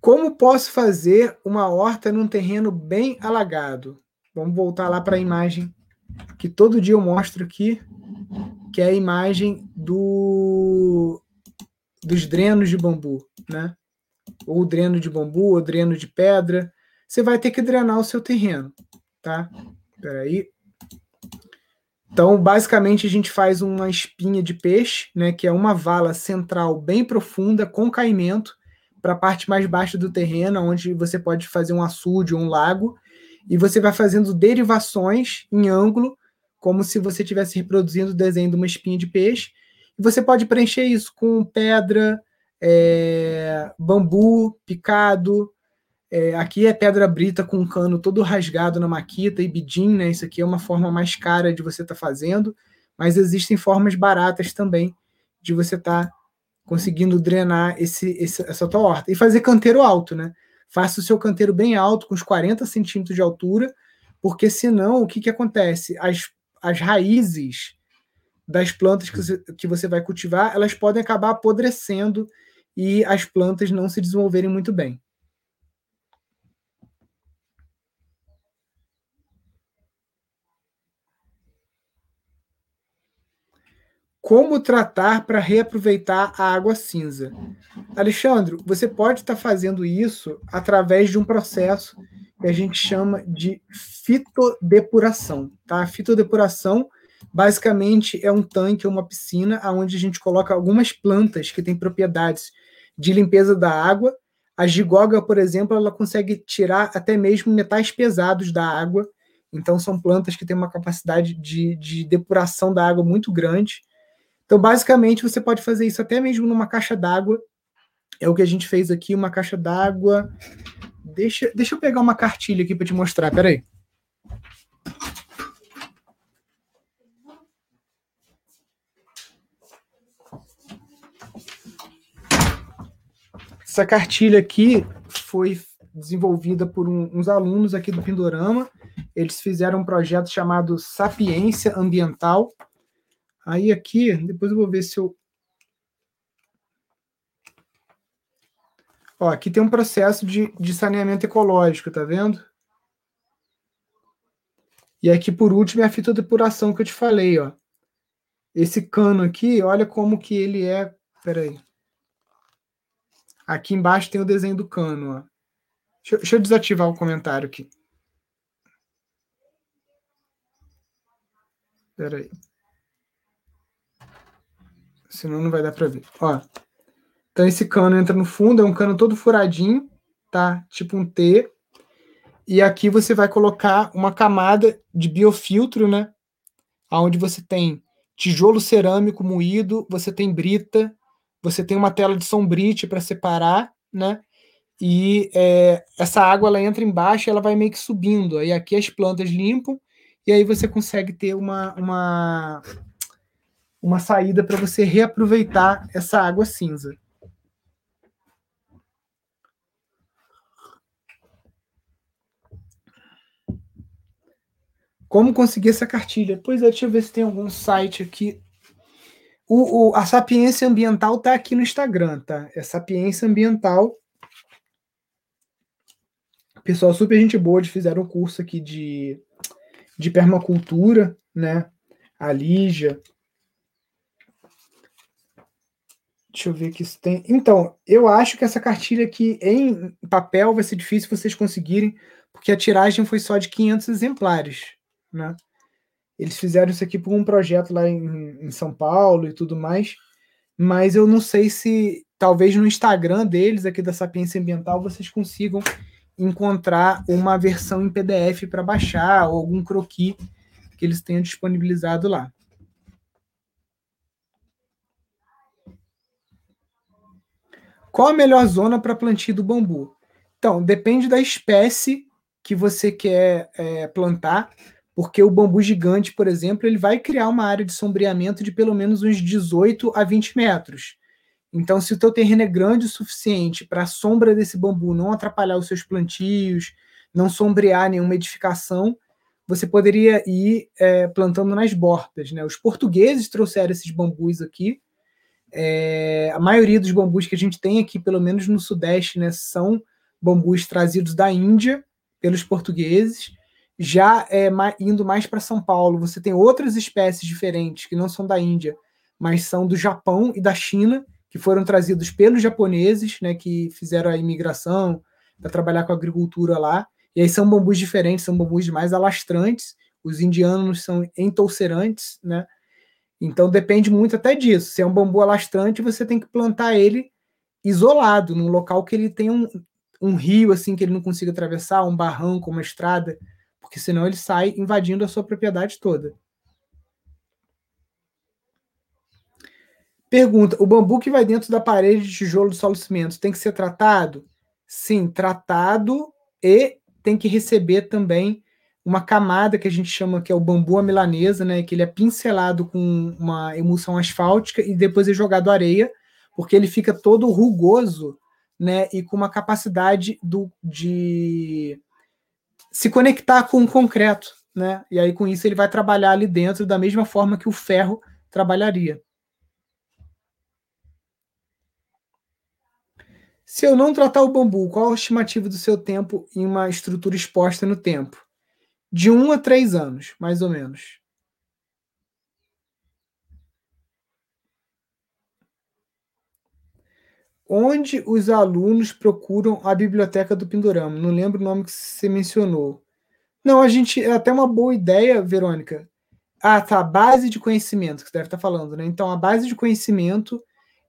Como posso fazer uma horta num terreno bem alagado? Vamos voltar lá para a imagem que todo dia eu mostro aqui, que é a imagem dos drenos de bambu, né? Ou dreno de bambu, ou dreno de pedra. Você vai ter que drenar o seu terreno, tá? Peraí. Então, basicamente, a gente faz uma espinha de peixe, né? Que é uma vala central bem profunda, com caimento, para a parte mais baixa do terreno, onde você pode fazer um açude ou um lago, e você vai fazendo derivações em ângulo, como se você estivesse reproduzindo o desenho de uma espinha de peixe. E você pode preencher isso com pedra, bambu picado. Aqui é pedra brita com um cano todo rasgado na maquita e bidim, né? Isso aqui é uma forma mais cara de você estar fazendo, mas existem formas baratas também de você estar conseguindo drenar essa tua horta. E fazer canteiro alto, né? Faça o seu canteiro bem alto, com uns 40 centímetros de altura, porque senão, o que acontece? As raízes das plantas que você vai cultivar, elas podem acabar apodrecendo e as plantas não se desenvolverem muito bem. Como tratar para reaproveitar a água cinza? Alexandre, você pode estar fazendo isso através de um processo que a gente chama de fitodepuração. Tá? A fitodepuração basicamente é um tanque ou uma piscina onde a gente coloca algumas plantas que têm propriedades de limpeza da água. A gigoga, por exemplo, ela consegue tirar até mesmo metais pesados da água. Então, são plantas que têm uma capacidade de depuração da água muito grande. Então, basicamente, você pode fazer isso até mesmo numa caixa d'água. É o que a gente fez aqui, uma caixa d'água. Deixa eu pegar uma cartilha aqui para te mostrar, peraí. Essa cartilha aqui foi desenvolvida por uns alunos aqui do Pindorama. Eles fizeram um projeto chamado Sapiência Ambiental. Aí aqui, depois eu vou ver se eu... Ó, aqui tem um processo de saneamento ecológico, tá vendo? E aqui, por último, é a fitodepuração que eu te falei, ó. Esse cano aqui, olha como que ele é... Peraí. Aqui embaixo tem o desenho do cano, ó. Deixa eu desativar o comentário aqui. Espera aí. Senão não vai dar para ver. Ó. Então esse cano entra no fundo, é um cano todo furadinho, tá? Tipo um T. E aqui você vai colocar uma camada de biofiltro, né? Onde você tem tijolo cerâmico moído, você tem brita, você tem uma tela de sombrite para separar, né? E essa água ela entra embaixo e ela vai meio que subindo. Aí aqui as plantas limpam e aí você consegue ter uma saída para você reaproveitar essa água cinza. Como conseguir essa cartilha? Pois é, deixa eu ver se tem algum site aqui. A Sapiência Ambiental está aqui no Instagram, tá? É Sapiência Ambiental. Pessoal, super gente boa, eles fizeram um curso aqui de permacultura, né? A Lígia. Deixa eu ver aqui se tem... Então, eu acho que essa cartilha aqui em papel vai ser difícil vocês conseguirem, porque a tiragem foi só de 500 exemplares, né? Eles fizeram isso aqui por um projeto lá em São Paulo e tudo mais, mas eu não sei se, talvez no Instagram deles, aqui da Sapiência Ambiental, vocês consigam encontrar uma versão em PDF para baixar, ou algum croquis que eles tenham disponibilizado lá. Qual a melhor zona para plantio do bambu? Então, depende da espécie que você quer plantar, porque o bambu gigante, por exemplo, ele vai criar uma área de sombreamento de pelo menos uns 18 a 20 metros. Então, se o teu terreno é grande o suficiente para a sombra desse bambu não atrapalhar os seus plantios, não sombrear nenhuma edificação, você poderia ir plantando nas bordas, né? Os portugueses trouxeram esses bambus aqui. A maioria dos bambus que a gente tem aqui, pelo menos no Sudeste, né, são bambus trazidos da Índia pelos portugueses. Já indo mais para São Paulo, você tem outras espécies diferentes que não são da Índia, mas são do Japão e da China, que foram trazidos pelos japoneses, né, que fizeram a imigração para trabalhar com a agricultura lá. E aí são bambus diferentes, são bambus mais alastrantes. Os indianos são entoucerantes, né? Então depende muito até disso. Se é um bambu alastrante, você tem que plantar ele isolado, num local que ele tenha um rio assim que ele não consiga atravessar, um barranco, uma estrada, porque senão ele sai invadindo a sua propriedade toda. Pergunta: o bambu que vai dentro da parede de tijolo do solo cimento tem que ser tratado? Sim, tratado, e tem que receber também uma camada que a gente chama que é o bambu à milanesa, né, que ele é pincelado com uma emulsão asfáltica e depois é jogado areia, porque ele fica todo rugoso, né, e com uma capacidade de se conectar com o concreto, né? E aí com isso ele vai trabalhar ali dentro da mesma forma que o ferro trabalharia. Se eu não tratar o bambu, qual a estimativa do seu tempo em uma estrutura exposta no tempo? De 1 a 3 anos, mais ou menos. Onde os alunos procuram a biblioteca do Pindorama? Não lembro o nome que você mencionou. Não, a gente... É até uma boa ideia, Verônica. Ah, tá. A base de conhecimento, que você deve estar falando, né? Então, a base de conhecimento...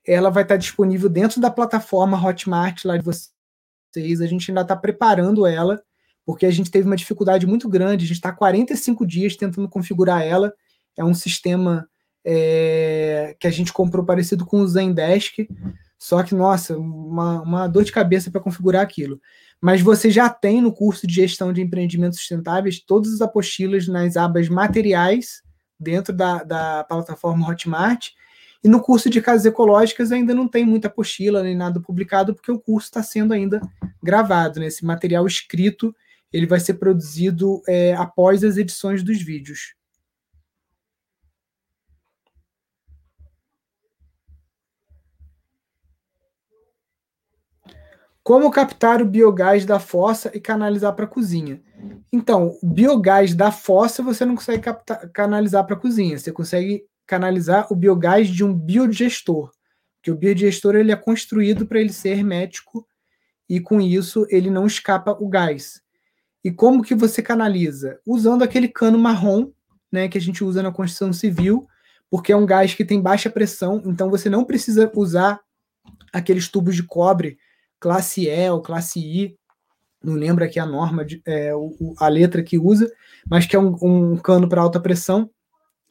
ela vai estar disponível dentro da plataforma Hotmart lá de vocês. A gente ainda está preparando ela, porque a gente teve uma dificuldade muito grande. A gente está há 45 dias tentando configurar ela. É um sistema que a gente comprou parecido com o Zendesk, só que, nossa, uma dor de cabeça para configurar aquilo. Mas você já tem no curso de gestão de empreendimentos sustentáveis todas as apostilas nas abas materiais dentro da plataforma Hotmart. E no curso de Casas Ecológicas ainda não tem muita apostila nem nada publicado, porque o curso está sendo ainda gravado, né? Esse material escrito ele vai ser produzido após as edições dos vídeos. Como captar o biogás da fossa e canalizar para a cozinha? Então, o biogás da fossa você não consegue canalizar para a cozinha, você consegue canalizar o biogás de um biodigestor, porque o biodigestor ele é construído para ele ser hermético e com isso ele não escapa o gás. E como que você canaliza? Usando aquele cano marrom, né, que a gente usa na construção civil, porque é um gás que tem baixa pressão, então você não precisa usar aqueles tubos de cobre classe E ou classe I, não lembro aqui a norma, a letra que usa, mas que é um cano para alta pressão.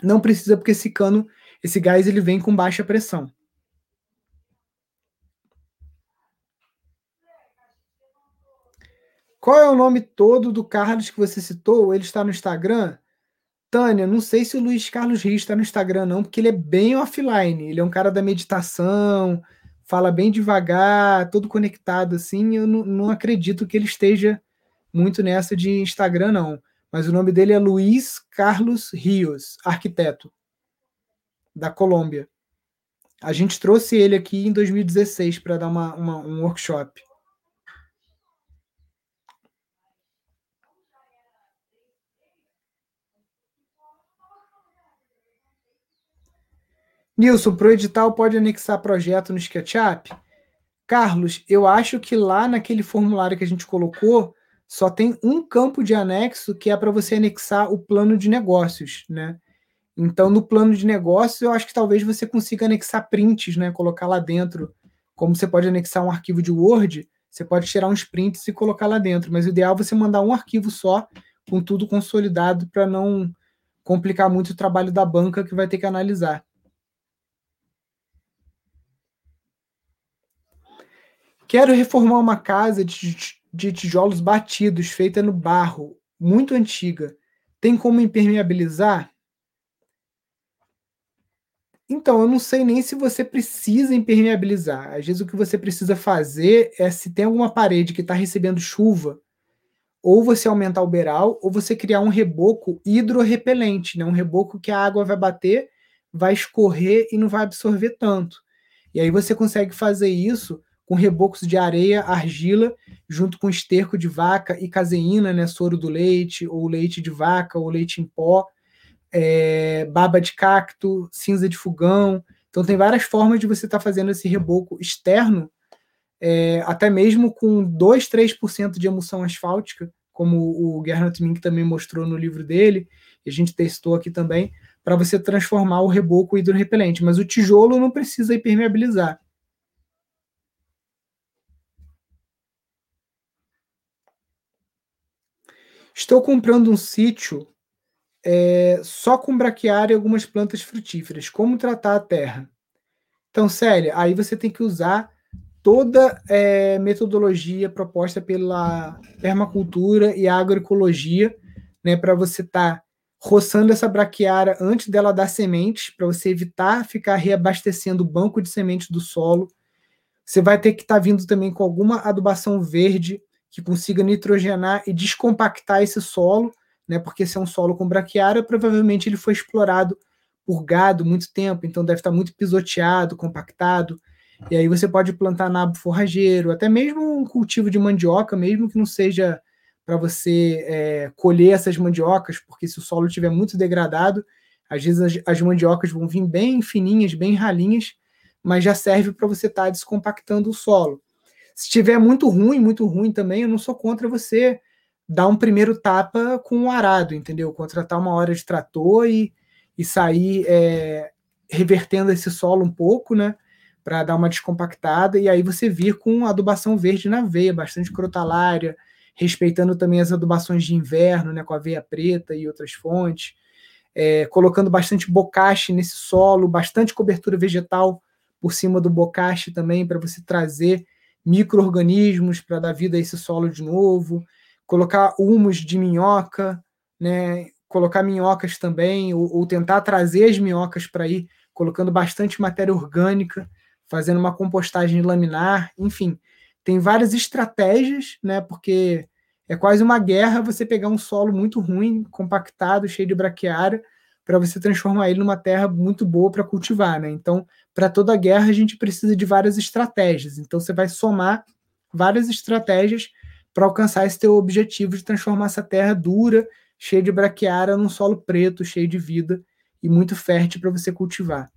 Não precisa, porque esse cano, esse gás, ele vem com baixa pressão. Qual é o nome todo do Carlos que você citou? Ele está no Instagram? Tânia, não sei se o Luiz Carlos Rios está no Instagram não, porque ele é bem offline. Ele é um cara da meditação, fala bem devagar, todo conectado assim. Eu não acredito que ele esteja muito nessa de Instagram não. Mas o nome dele é Luiz Carlos Rios, arquiteto da Colômbia. A gente trouxe ele aqui em 2016 para dar um workshop. Nilson, para o edital pode anexar projeto no SketchUp? Carlos, eu acho que lá naquele formulário que a gente colocou, só tem um campo de anexo que é para você anexar o plano de negócios, né? Então, no plano de negócios, eu acho que talvez você consiga anexar prints, né? Colocar lá dentro. Como você pode anexar um arquivo de Word, você pode tirar uns prints e colocar lá dentro. Mas o ideal é você mandar um arquivo só, com tudo consolidado, para não complicar muito o trabalho da banca que vai ter que analisar. Quero reformar uma casa de tijolos batidos, feita no barro, muito antiga. Tem como impermeabilizar? Então, eu não sei nem se você precisa impermeabilizar. Às vezes o que você precisa fazer é, se tem alguma parede que está recebendo chuva, ou você aumentar o beiral, ou você criar um reboco hidrorrepelente, né? Um reboco que a água vai bater, vai escorrer e não vai absorver tanto. E aí você consegue fazer isso com rebocos de areia, argila, junto com esterco de vaca e caseína, né, soro do leite, ou leite de vaca, ou leite em pó, baba de cacto, cinza de fogão. Então tem várias formas de você estar fazendo esse reboco externo, até mesmo com 2, 3% de emulsão asfáltica, como o Gernot Mink também mostrou no livro dele, e a gente testou aqui também, para você transformar o reboco hidrorrepelente. Mas o tijolo não precisa impermeabilizar. Estou comprando um sítio só com braquiária e algumas plantas frutíferas. Como tratar a terra? Então, Célia, aí você tem que usar toda a metodologia proposta pela permacultura e agroecologia, né, para você estar roçando essa braquiária antes dela dar sementes, para você evitar ficar reabastecendo o banco de sementes do solo. Você vai ter que estar vindo também com alguma adubação verde, que consiga nitrogenar e descompactar esse solo, né? Porque se é um solo com braquiária, provavelmente ele foi explorado por gado muito tempo, então deve estar muito pisoteado, compactado, e aí você pode plantar nabo forrageiro, até mesmo um cultivo de mandioca, mesmo que não seja para você colher essas mandiocas, porque se o solo estiver muito degradado, às vezes as mandiocas vão vir bem fininhas, bem ralinhas, mas já serve para você estar descompactando o solo. Se tiver muito ruim também, eu não sou contra você dar um primeiro tapa com um arado, entendeu? Contratar uma hora de trator e sair revertendo esse solo um pouco, né? Para dar uma descompactada, e aí você vir com adubação verde na veia, bastante crotalária, respeitando também as adubações de inverno, né? Com aveia preta e outras fontes, colocando bastante bocache nesse solo, bastante cobertura vegetal por cima do bocache também, para você trazer micro-organismos para dar vida a esse solo de novo, colocar humus de minhoca, né? Colocar minhocas também, ou tentar trazer as minhocas para ir, colocando bastante matéria orgânica, fazendo uma compostagem laminar, enfim, tem várias estratégias, né? Porque é quase uma guerra você pegar um solo muito ruim, compactado, cheio de braquiária, para você transformar ele numa terra muito boa para cultivar, né? Então, para toda guerra, a gente precisa de várias estratégias. Então, você vai somar várias estratégias para alcançar esse teu objetivo de transformar essa terra dura, cheia de braquiária, num solo preto, cheio de vida e muito fértil para você cultivar.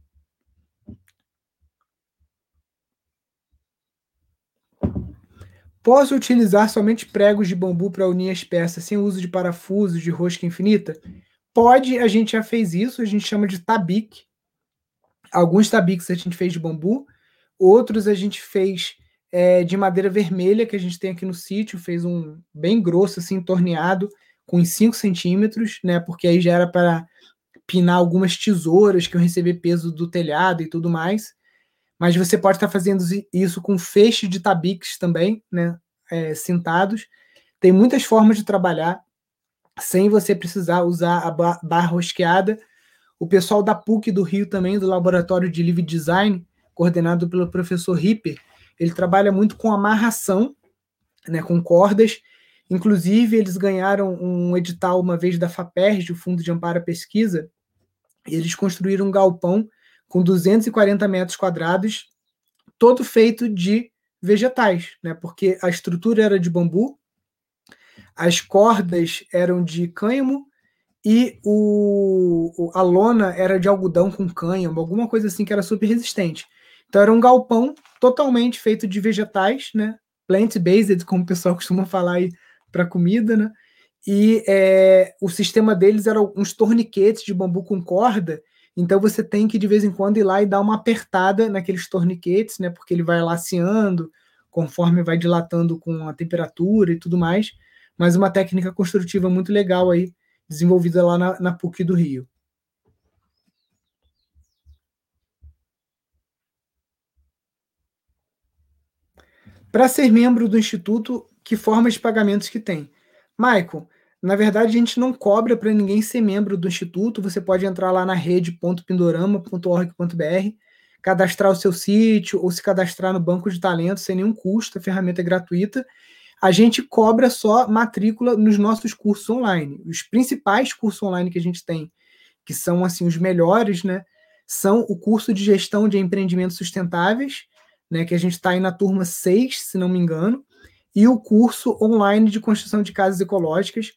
Posso utilizar somente pregos de bambu para unir as peças sem o uso de parafusos de rosca infinita? Pode, a gente já fez isso, a gente chama de tabique. Alguns tabiques a gente fez de bambu, outros a gente fez de madeira vermelha, que a gente tem aqui no sítio, fez um bem grosso, assim, torneado, com 5 centímetros, né? Porque aí já era para pinar algumas tesouras que iam receber peso do telhado e tudo mais. Mas você pode estar fazendo isso com feixe de tabiques também, né? Cintados. Tem muitas formas de trabalhar sem você precisar usar a barra rosqueada. O pessoal da PUC do Rio também, do Laboratório de Livre Design, coordenado pelo professor Ripper, ele trabalha muito com amarração, né, com cordas. Inclusive, eles ganharam um edital uma vez da FAPERJ, o Fundo de Amparo à Pesquisa, e eles construíram um galpão com 240 metros quadrados, todo feito de vegetais, né? Porque a estrutura era de bambu, as cordas eram de cânhamo e a lona era de algodão com cânhamo, alguma coisa assim que era super resistente. Então era um galpão totalmente feito de vegetais, né? Plant-based, como o pessoal costuma falar aí para comida, né? E o sistema deles era uns torniquetes de bambu com corda. Então, você tem que, de vez em quando, ir lá e dar uma apertada naqueles torniquetes, né? Porque ele vai laceando, conforme vai dilatando com a temperatura e tudo mais. Mas uma técnica construtiva muito legal aí, desenvolvida lá na PUC do Rio. Para ser membro do Instituto, que formas de pagamentos que tem? Michael, na verdade, a gente não cobra para ninguém ser membro do Instituto. Você pode entrar lá na rede.pindorama.org.br, cadastrar o seu sítio ou se cadastrar no banco de talentos sem nenhum custo, a ferramenta é gratuita. A gente cobra só matrícula nos nossos cursos online. Os principais cursos online que a gente tem, que são assim, os melhores, né, são o curso de Gestão de Empreendimentos Sustentáveis, né, que a gente está aí na turma 6, se não me engano, e o curso online de Construção de Casas Ecológicas.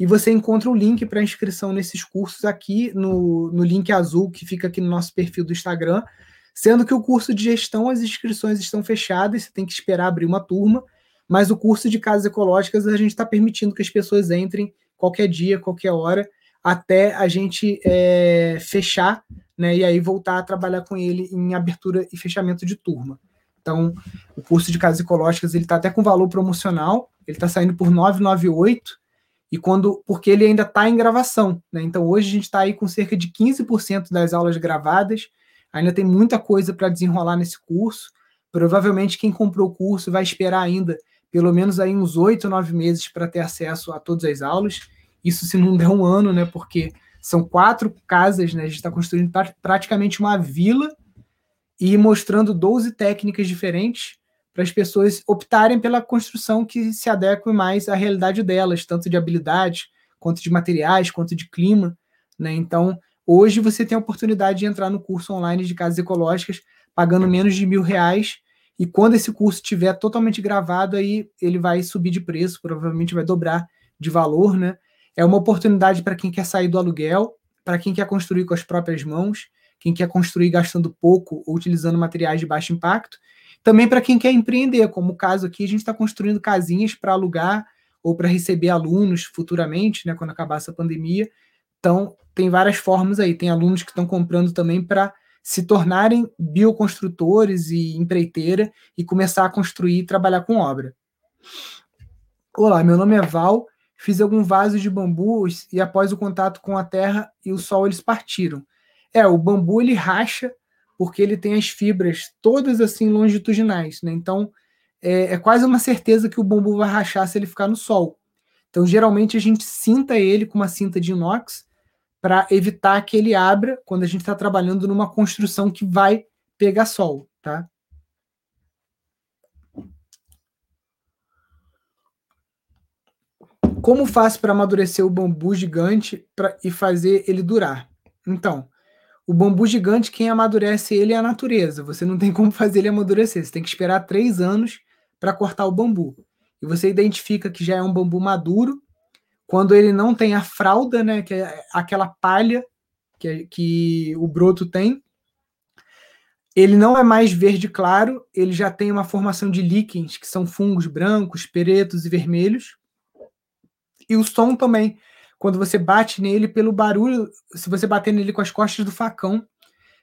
E você encontra o link para inscrição nesses cursos aqui no link azul que fica aqui no nosso perfil do Instagram, sendo que o curso de gestão, as inscrições estão fechadas, você tem que esperar abrir uma turma, mas o curso de casas ecológicas a gente está permitindo que as pessoas entrem qualquer dia, qualquer hora, até a gente fechar, né, e aí voltar a trabalhar com ele em abertura e fechamento de turma. Então, o curso de casas ecológicas ele está até com valor promocional, ele está saindo por R$ 998, porque ele ainda está em gravação, né? Então, hoje a gente está aí com cerca de 15% das aulas gravadas, ainda tem muita coisa para desenrolar nesse curso. Provavelmente, quem comprou o curso vai esperar ainda pelo menos aí uns 8 ou 9 meses para ter acesso a todas as aulas. Isso se não der um ano, né? Porque são 4 casas, né? A gente está construindo praticamente uma vila e mostrando 12 técnicas diferentes, para as pessoas optarem pela construção que se adeque mais à realidade delas, tanto de habilidades, quanto de materiais, quanto de clima, né? Então, hoje você tem a oportunidade de entrar no curso online de casas ecológicas, pagando menos de R$ 1.000, e quando esse curso estiver totalmente gravado, aí ele vai subir de preço, provavelmente vai dobrar de valor, né? É uma oportunidade para quem quer sair do aluguel, para quem quer construir com as próprias mãos, quem quer construir gastando pouco ou utilizando materiais de baixo impacto, também para quem quer empreender, como o caso aqui, a gente está construindo casinhas para alugar ou para receber alunos futuramente, né, quando acabar essa pandemia. Então, tem várias formas aí. Tem alunos que estão comprando também para se tornarem bioconstrutores e empreiteira e começar a construir e trabalhar com obra. Olá, meu nome é Val. Fiz algum vaso de bambu e após o contato com a terra e o sol eles partiram. O bambu ele racha, porque ele tem as fibras todas assim longitudinais, né? Então, é quase uma certeza que o bambu vai rachar se ele ficar no sol. Então, geralmente, a gente cinta ele com uma cinta de inox para evitar que ele abra quando a gente está trabalhando numa construção que vai pegar sol, tá? Como faço para amadurecer o bambu gigante e fazer ele durar? Então, o bambu gigante, quem amadurece ele é a natureza. Você não tem como fazer ele amadurecer. Você tem que esperar 3 anos para cortar o bambu. E você identifica que já é um bambu maduro quando ele não tem a fralda, né, que é aquela palha que o broto tem. Ele não é mais verde claro. Ele já tem uma formação de líquens, que são fungos brancos, pretos e vermelhos. E o som também. quando você bate nele pelo barulho, se você bater nele com as costas do facão,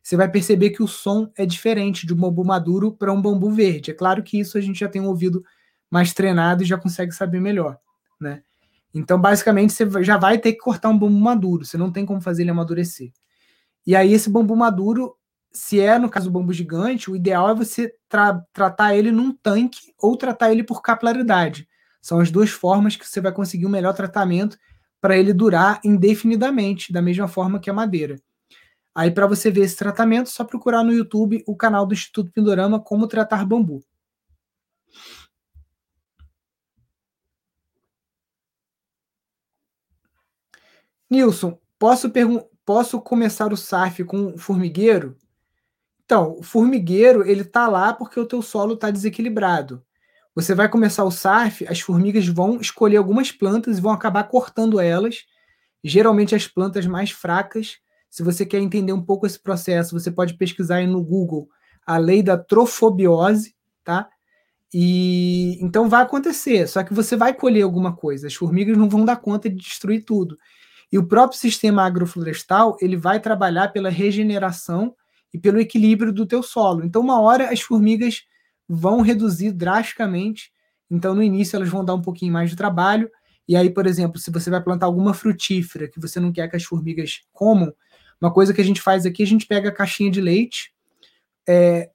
você vai perceber que o som é diferente de um bambu maduro para um bambu verde. É claro que isso a gente já tem um ouvido mais treinado e já consegue saber melhor, né? Então, basicamente, você já vai ter que cortar um bambu maduro. Você não tem como fazer ele amadurecer. E aí, esse bambu maduro, se é, no caso, o bambu gigante, o ideal é você tratar ele num tanque ou tratar ele por capilaridade. São as duas formas que você vai conseguir um melhor tratamento para ele durar indefinidamente, da mesma forma que a madeira. Aí, para você ver esse tratamento, é só procurar no YouTube o canal do Instituto Pindorama Como Tratar Bambu. Nilson, posso começar o SAF com formigueiro? Então, o formigueiro, ele tá lá porque o teu solo tá desequilibrado. Você vai começar o SAF, as formigas vão escolher algumas plantas e vão acabar cortando elas, geralmente as plantas mais fracas. Se você quer entender um pouco esse processo, você pode pesquisar aí no Google a lei da trofobiose, tá? E então vai acontecer, só que você vai colher alguma coisa. As formigas não vão dar conta de destruir tudo. E o próprio sistema agroflorestal, ele vai trabalhar pela regeneração e pelo equilíbrio do teu solo. Então, uma hora, as formigas vão reduzir drasticamente. Então, no início, elas vão dar um pouquinho mais de trabalho. E aí, por exemplo, se você vai plantar alguma frutífera que você não quer que as formigas comam, uma coisa que a gente faz aqui, a gente pega a caixinha de leite,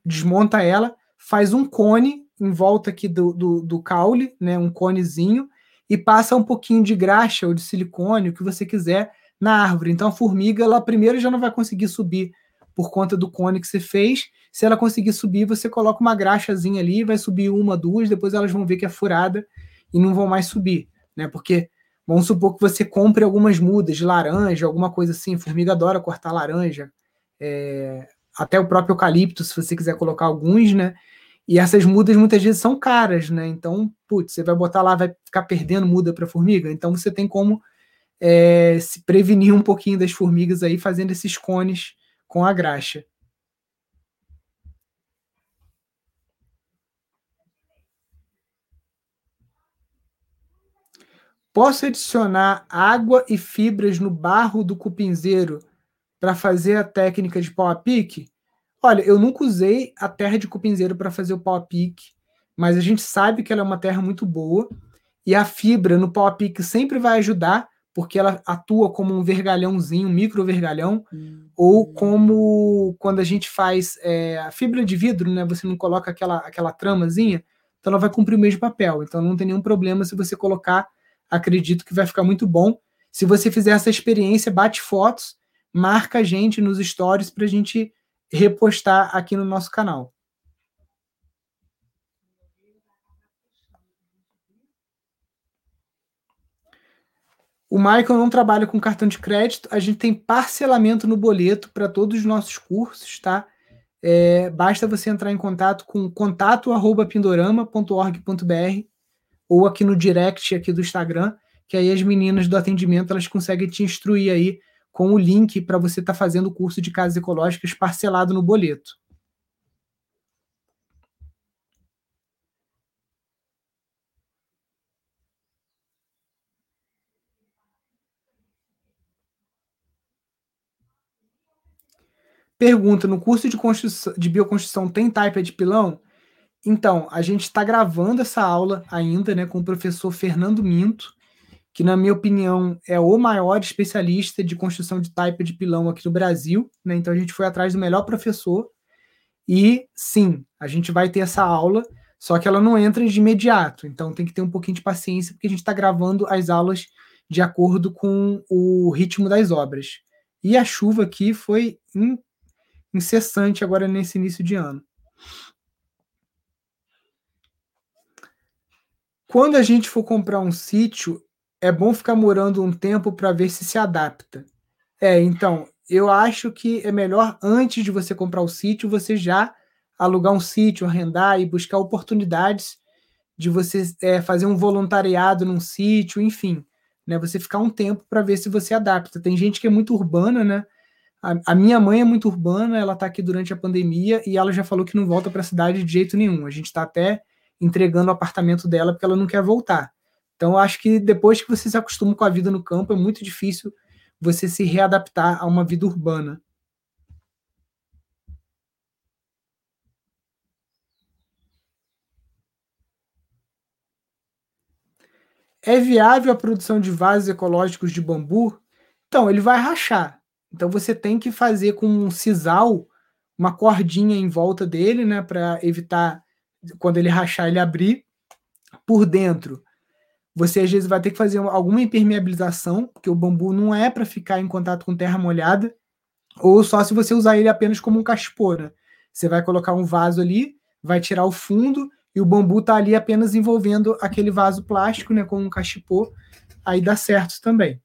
desmonta ela, faz um cone em volta aqui do caule, né, um conezinho, e passa um pouquinho de graxa ou de silicone, o que você quiser, na árvore. Então, a formiga, ela primeiro já não vai conseguir subir por conta do cone que você fez. Se ela conseguir subir, você coloca uma graxazinha ali, vai subir uma, duas, depois elas vão ver que é furada e não vão mais subir, né? Porque, vamos supor que você compre algumas mudas de laranja, alguma coisa assim. A formiga adora cortar laranja, até o próprio eucalipto, se você quiser colocar alguns, né? E essas mudas muitas vezes são caras, né? Então, você vai botar lá, vai ficar perdendo muda para formiga. Então, você tem como se prevenir um pouquinho das formigas aí, fazendo esses cones com a graxa. Posso adicionar água e fibras no barro do cupinzeiro para fazer a técnica de pau a pique? Olha, eu nunca usei a terra de cupinzeiro para fazer o pau a pique, mas a gente sabe que ela é uma terra muito boa e a fibra no pau a pique sempre vai ajudar, porque ela atua como um vergalhãozinho, um micro vergalhão, ou como quando a gente faz a fibra de vidro, né? Você não coloca aquela tramazinha, então ela vai cumprir o mesmo papel. Então não tem nenhum problema se você colocar, acredito que vai ficar muito bom. Se você fizer essa experiência, bate fotos, marca a gente nos stories para a gente repostar aqui no nosso canal. O Michael não trabalha com cartão de crédito, a gente tem parcelamento no boleto para todos os nossos cursos, tá? Basta você entrar em contato com contato@pindorama.org.br ou aqui no direct aqui do Instagram, que aí as meninas do atendimento, elas conseguem te instruir aí com o link para você estar fazendo o curso de casas ecológicas parcelado no boleto. Pergunta, no curso de bioconstrução tem taipa de pilão? Então, a gente está gravando essa aula ainda, né, com o professor Fernando Minto, que, na minha opinião, é o maior especialista de construção de taipa de pilão aqui no Brasil, né? Então, a gente foi atrás do melhor professor. E, sim, a gente vai ter essa aula, só que ela não entra de imediato. Então, tem que ter um pouquinho de paciência, porque a gente está gravando as aulas de acordo com o ritmo das obras. E a chuva aqui foi incessante agora nesse início de ano. Quando a gente for comprar um sítio, é bom ficar morando um tempo para ver se se adapta. Então, eu acho que é melhor, antes de você comprar o sítio, você já alugar um sítio, arrendar e buscar oportunidades de você fazer um voluntariado num sítio, enfim, né? Você ficar um tempo para ver se você adapta. Tem gente que é muito urbana, né? A minha mãe é muito urbana, ela está aqui durante a pandemia e ela já falou que não volta para a cidade de jeito nenhum. A gente está até entregando o apartamento dela porque ela não quer voltar. Então, eu acho que depois que você se acostuma com a vida no campo, é muito difícil você se readaptar a uma vida urbana. É viável a produção de vasos ecológicos de bambu? Então, ele vai rachar. Então, você tem que fazer com um sisal, uma cordinha em volta dele, né, para evitar, quando ele rachar, ele abrir por dentro. Você, às vezes, vai ter que fazer alguma impermeabilização, porque o bambu não é para ficar em contato com terra molhada, ou só se você usar ele apenas como um cachepô. Você vai colocar um vaso ali, vai tirar o fundo, e o bambu está ali apenas envolvendo aquele vaso plástico, né, com um cachepô, aí dá certo também.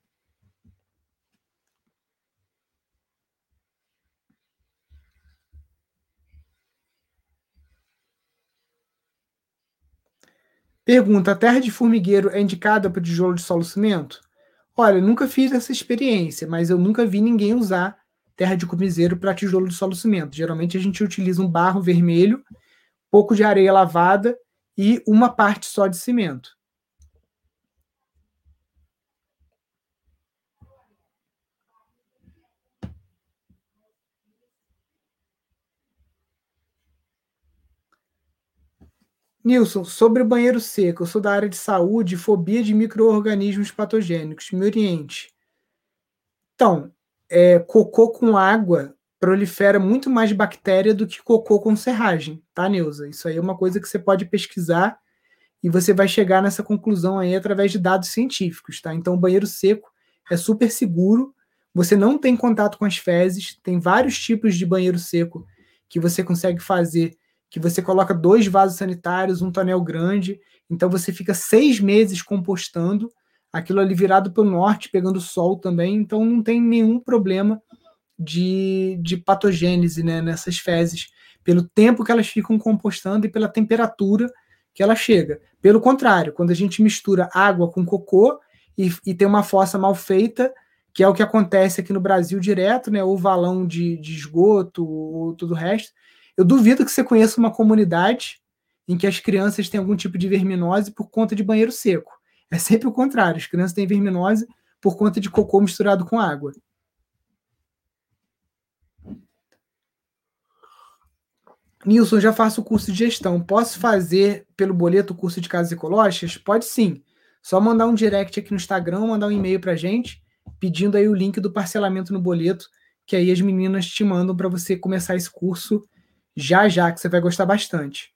Pergunta, a terra de formigueiro é indicada para tijolo de solo-cimento? Olha, eu nunca fiz essa experiência, mas eu nunca vi ninguém usar terra de cumiseiro para tijolo de solo-cimento. Geralmente a gente utiliza um barro vermelho, pouco de areia lavada e uma parte só de cimento. Nilson, sobre o banheiro seco, eu sou da área de saúde e fobia de micro-organismos patogênicos. Me oriente. Então, cocô com água prolifera muito mais bactéria do que cocô com serragem, tá, Neuza? Isso aí é uma coisa que você pode pesquisar e você vai chegar nessa conclusão aí através de dados científicos, tá? Então, o banheiro seco é super seguro, você não tem contato com as fezes, tem vários tipos de banheiro seco que você consegue fazer, que você coloca 2 vasos sanitários, um tonel grande, então você fica 6 meses compostando, aquilo ali virado para o norte, pegando sol também, então não tem nenhum problema de patogênese, né, nessas fezes, pelo tempo que elas ficam compostando e pela temperatura que ela chega. Pelo contrário, quando a gente mistura água com cocô e tem uma fossa mal feita, que é o que acontece aqui no Brasil direto, né, ou valão de esgoto ou tudo o resto, eu duvido que você conheça uma comunidade em que as crianças têm algum tipo de verminose por conta de banheiro seco. É sempre o contrário, as crianças têm verminose por conta de cocô misturado com água. Nilson, já faço o curso de gestão. Posso fazer pelo boleto o curso de casas ecológicas? Pode sim. Só mandar um direct aqui no Instagram, mandar um e-mail para a gente, pedindo aí o link do parcelamento no boleto, que aí as meninas te mandam para você começar esse curso já, que você vai gostar bastante.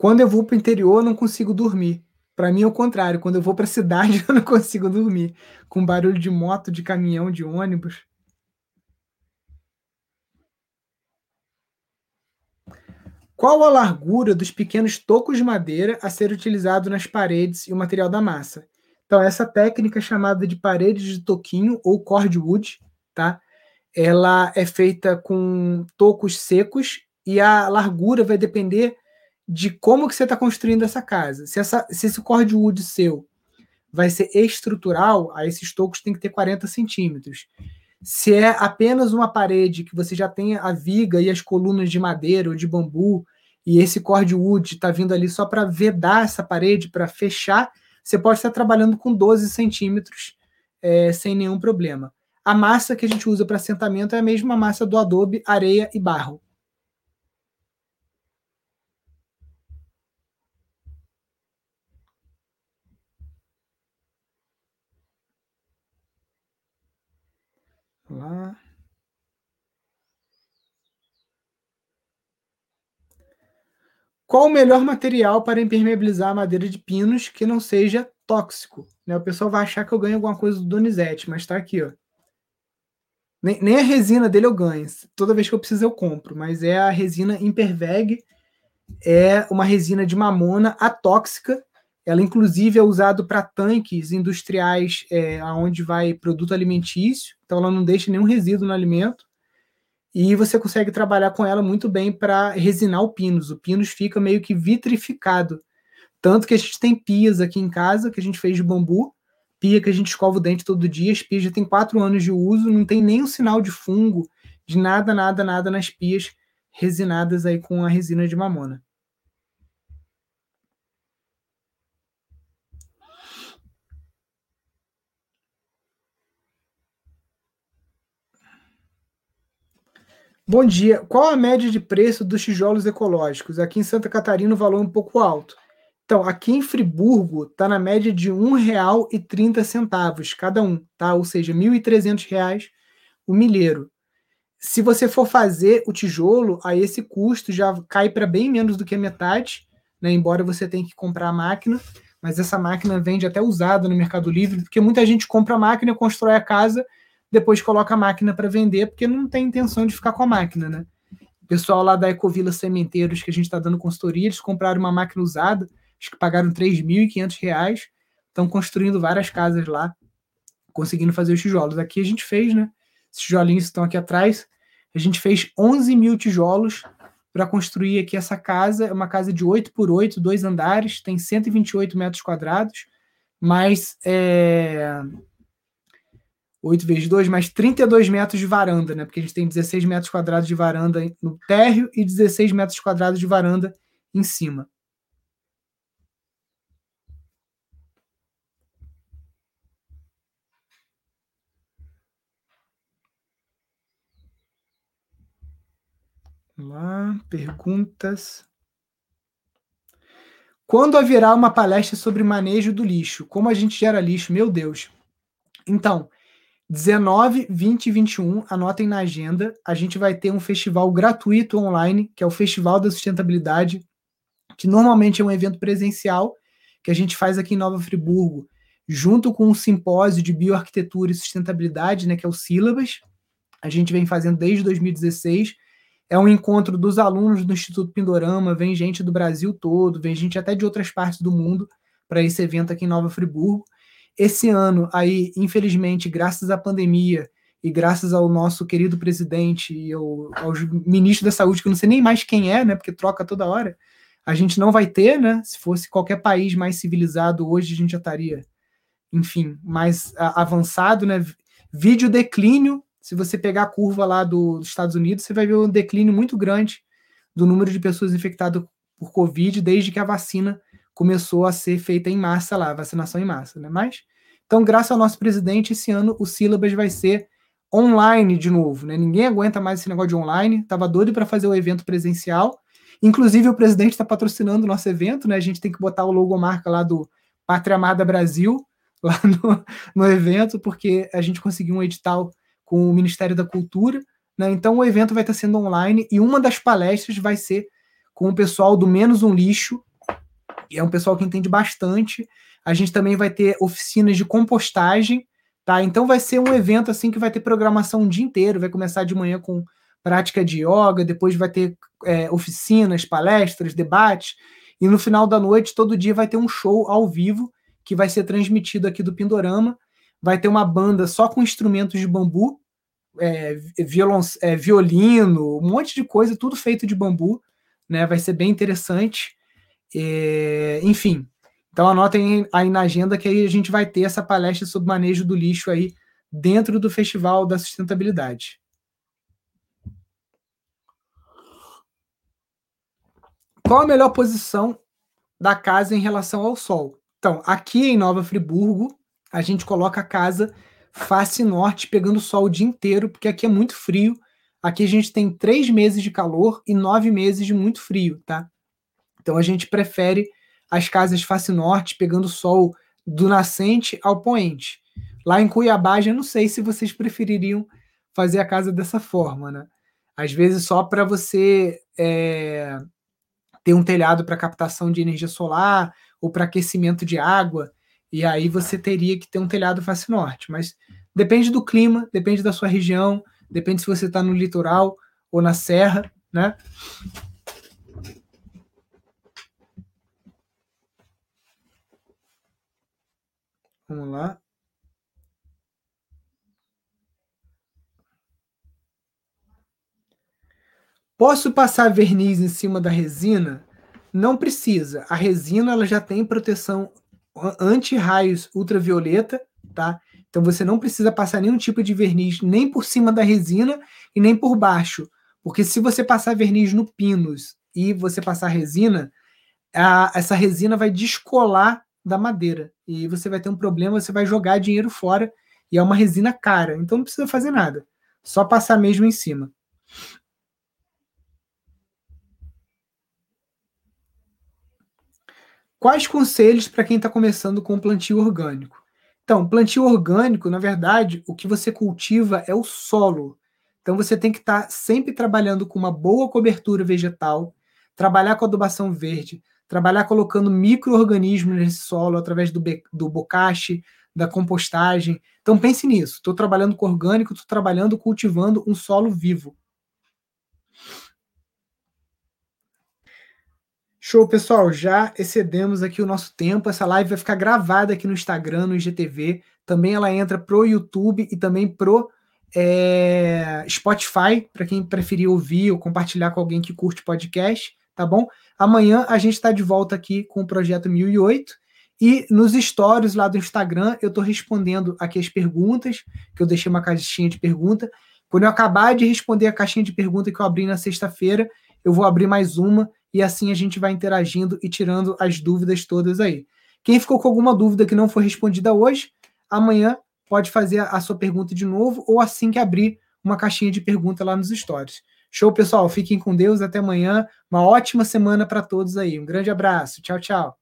Quando eu vou para o interior, eu não consigo dormir. Para mim é o contrário. Quando eu vou para a cidade, eu não consigo dormir. Com barulho de moto, de caminhão, de ônibus. Qual a largura dos pequenos tocos de madeira a ser utilizado nas paredes e o material da massa? Então, essa técnica é chamada de paredes de toquinho ou cordwood, tá? Ela é feita com tocos secos e a largura vai depender de como que você está construindo essa casa. Se esse cordwood seu vai ser estrutural, aí esses tocos têm que ter 40 centímetros. Se é apenas uma parede que você já tem a viga e as colunas de madeira ou de bambu, e esse cordwood está vindo ali só para vedar essa parede, para fechar, você pode estar trabalhando com 12 centímetros sem nenhum problema. A massa que a gente usa para assentamento é a mesma massa do adobe, areia e barro. Lá. Qual o melhor material para impermeabilizar a madeira de pinos que não seja tóxico? Né? O pessoal vai achar que eu ganho alguma coisa do Donizete, mas está aqui, ó. Nem a resina dele eu ganho. Toda vez que eu preciso eu compro, mas é a resina Imperveg, é uma resina de mamona atóxica. Ela, inclusive, é usada para tanques industriais onde vai produto alimentício. Então, ela não deixa nenhum resíduo no alimento. E você consegue trabalhar com ela muito bem para resinar o pinus. O pinus fica meio que vitrificado. Tanto que a gente tem pias aqui em casa, que a gente fez de bambu, pia que a gente escova o dente todo dia, as pias já tem 4 anos de uso, não tem nenhum sinal de fungo, de nada nas pias resinadas aí com a resina de mamona. Bom dia. Qual a média de preço dos tijolos ecológicos? Aqui em Santa Catarina o valor é um pouco alto. Então, aqui em Friburgo está na média de R$ 1,30 cada um, tá? Ou seja, R$ 1.300 o milheiro. Se você for fazer o tijolo, aí esse custo já cai para bem menos do que a metade, né? Embora você tenha que comprar a máquina, mas essa máquina vende até usada no Mercado Livre, porque muita gente compra a máquina, constrói a casa, depois coloca a máquina para vender, porque não tem intenção de ficar com a máquina, né? O pessoal lá da Ecovila Sementeiros, que a gente está dando consultoria, eles compraram uma máquina usada, acho que pagaram R$ 3.500, estão construindo várias casas lá, conseguindo fazer os tijolos. Aqui a gente fez, né? Esses tijolinhos estão aqui atrás. A gente fez 11 mil tijolos para construir aqui essa casa. É uma casa de 8x8, 2 andares, tem 128 metros quadrados, mas 8 vezes 2, mais 32 metros de varanda, né? Porque a gente tem 16 metros quadrados de varanda no térreo e 16 metros quadrados de varanda em cima. Vamos lá, perguntas. Quando haverá uma palestra sobre manejo do lixo? Como a gente gera lixo? Meu Deus. Então, 19, 20 e 21, anotem na agenda, a gente vai ter um festival gratuito online, que é o Festival da Sustentabilidade, que normalmente é um evento presencial, que a gente faz aqui em Nova Friburgo, junto com um simpósio de bioarquitetura e sustentabilidade, né, que é o Sílabas, a gente vem fazendo desde 2016, é um encontro dos alunos do Instituto Pindorama, vem gente do Brasil todo, vem gente até de outras partes do mundo para esse evento aqui em Nova Friburgo. Esse ano aí, infelizmente, graças à pandemia e graças ao nosso querido presidente e aos ministros da saúde, que eu não sei nem mais quem é, né, porque troca toda hora, a gente não vai ter, né, se fosse qualquer país mais civilizado hoje, a gente já estaria, enfim, mais avançado, né, vídeo declínio, se você pegar a curva lá dos Estados Unidos, você vai ver um declínio muito grande do número de pessoas infectadas por Covid, desde que a vacina começou a ser feita em massa lá, vacinação em massa, né? Mas, então, graças ao nosso presidente, esse ano o Sílabas vai ser online de novo, né? Ninguém aguenta mais esse negócio de online, tava doido para fazer o evento presencial, inclusive o presidente está patrocinando o nosso evento, né? A gente tem que botar o logomarca lá do Pátria Amada Brasil, lá no evento, porque a gente conseguiu um edital com o Ministério da Cultura, né? Então o evento vai estar sendo online e uma das palestras vai ser com o pessoal do Menos um Lixo, e é um pessoal que entende bastante. A gente também vai ter oficinas de compostagem, tá? Então vai ser um evento assim que vai ter programação o dia inteiro, vai começar de manhã com prática de yoga, depois vai ter oficinas, palestras, debates, e no final da noite, todo dia vai ter um show ao vivo, que vai ser transmitido aqui do Pindorama, vai ter uma banda só com instrumentos de bambu, violino, um monte de coisa, tudo feito de bambu, né? Vai ser bem interessante. Enfim, então anotem aí na agenda que aí a gente vai ter essa palestra sobre manejo do lixo aí dentro do Festival da Sustentabilidade. Qual a melhor posição da casa em relação ao sol? Então, aqui em Nova Friburgo, a gente coloca a casa face norte, pegando o sol o dia inteiro, porque aqui é muito frio. Aqui a gente tem 3 meses de calor e 9 meses de muito frio, tá? Então a gente prefere as casas face norte, pegando o sol do nascente ao poente. Lá em Cuiabá, já não sei se vocês prefeririam fazer a casa dessa forma, né? Às vezes só para você ter um telhado para captação de energia solar ou para aquecimento de água, e aí você teria que ter um telhado face norte. Mas depende do clima, depende da sua região, depende se você está no litoral ou na serra, né? Vamos lá. Posso passar verniz em cima da resina? Não precisa. A resina ela já tem proteção anti-raios ultravioleta, tá? Então você não precisa passar nenhum tipo de verniz nem por cima da resina e nem por baixo, porque se você passar verniz no pinus e você passar resina, essa resina vai descolar da madeira e você vai ter um problema, você vai jogar dinheiro fora e é uma resina cara, então não precisa fazer nada, só passar mesmo em cima. Quais conselhos para quem está começando com plantio orgânico? Então, plantio orgânico, na verdade, o que você cultiva é o solo. Então, você tem que estar sempre trabalhando com uma boa cobertura vegetal, trabalhar com adubação verde, trabalhar colocando micro-organismos nesse solo através do bocashi, da compostagem. Então, pense nisso. Estou trabalhando com orgânico, estou trabalhando, cultivando um solo vivo. Show, pessoal, já excedemos aqui o nosso tempo, essa live vai ficar gravada aqui no Instagram, no IGTV, também ela entra pro YouTube e também pro Spotify, para quem preferir ouvir ou compartilhar com alguém que curte podcast, tá bom? Amanhã a gente está de volta aqui com o Projeto 1008 e nos stories lá do Instagram eu estou respondendo aqui as perguntas, que eu deixei uma caixinha de pergunta, quando eu acabar de responder a caixinha de pergunta que eu abri na sexta-feira, eu vou abrir mais uma, e assim a gente vai interagindo e tirando as dúvidas todas aí. Quem ficou com alguma dúvida que não foi respondida hoje, amanhã pode fazer a sua pergunta de novo ou assim que abrir uma caixinha de pergunta lá nos stories. Show, pessoal. Fiquem com Deus. Até amanhã. Uma ótima semana para todos aí. Um grande abraço. Tchau, tchau.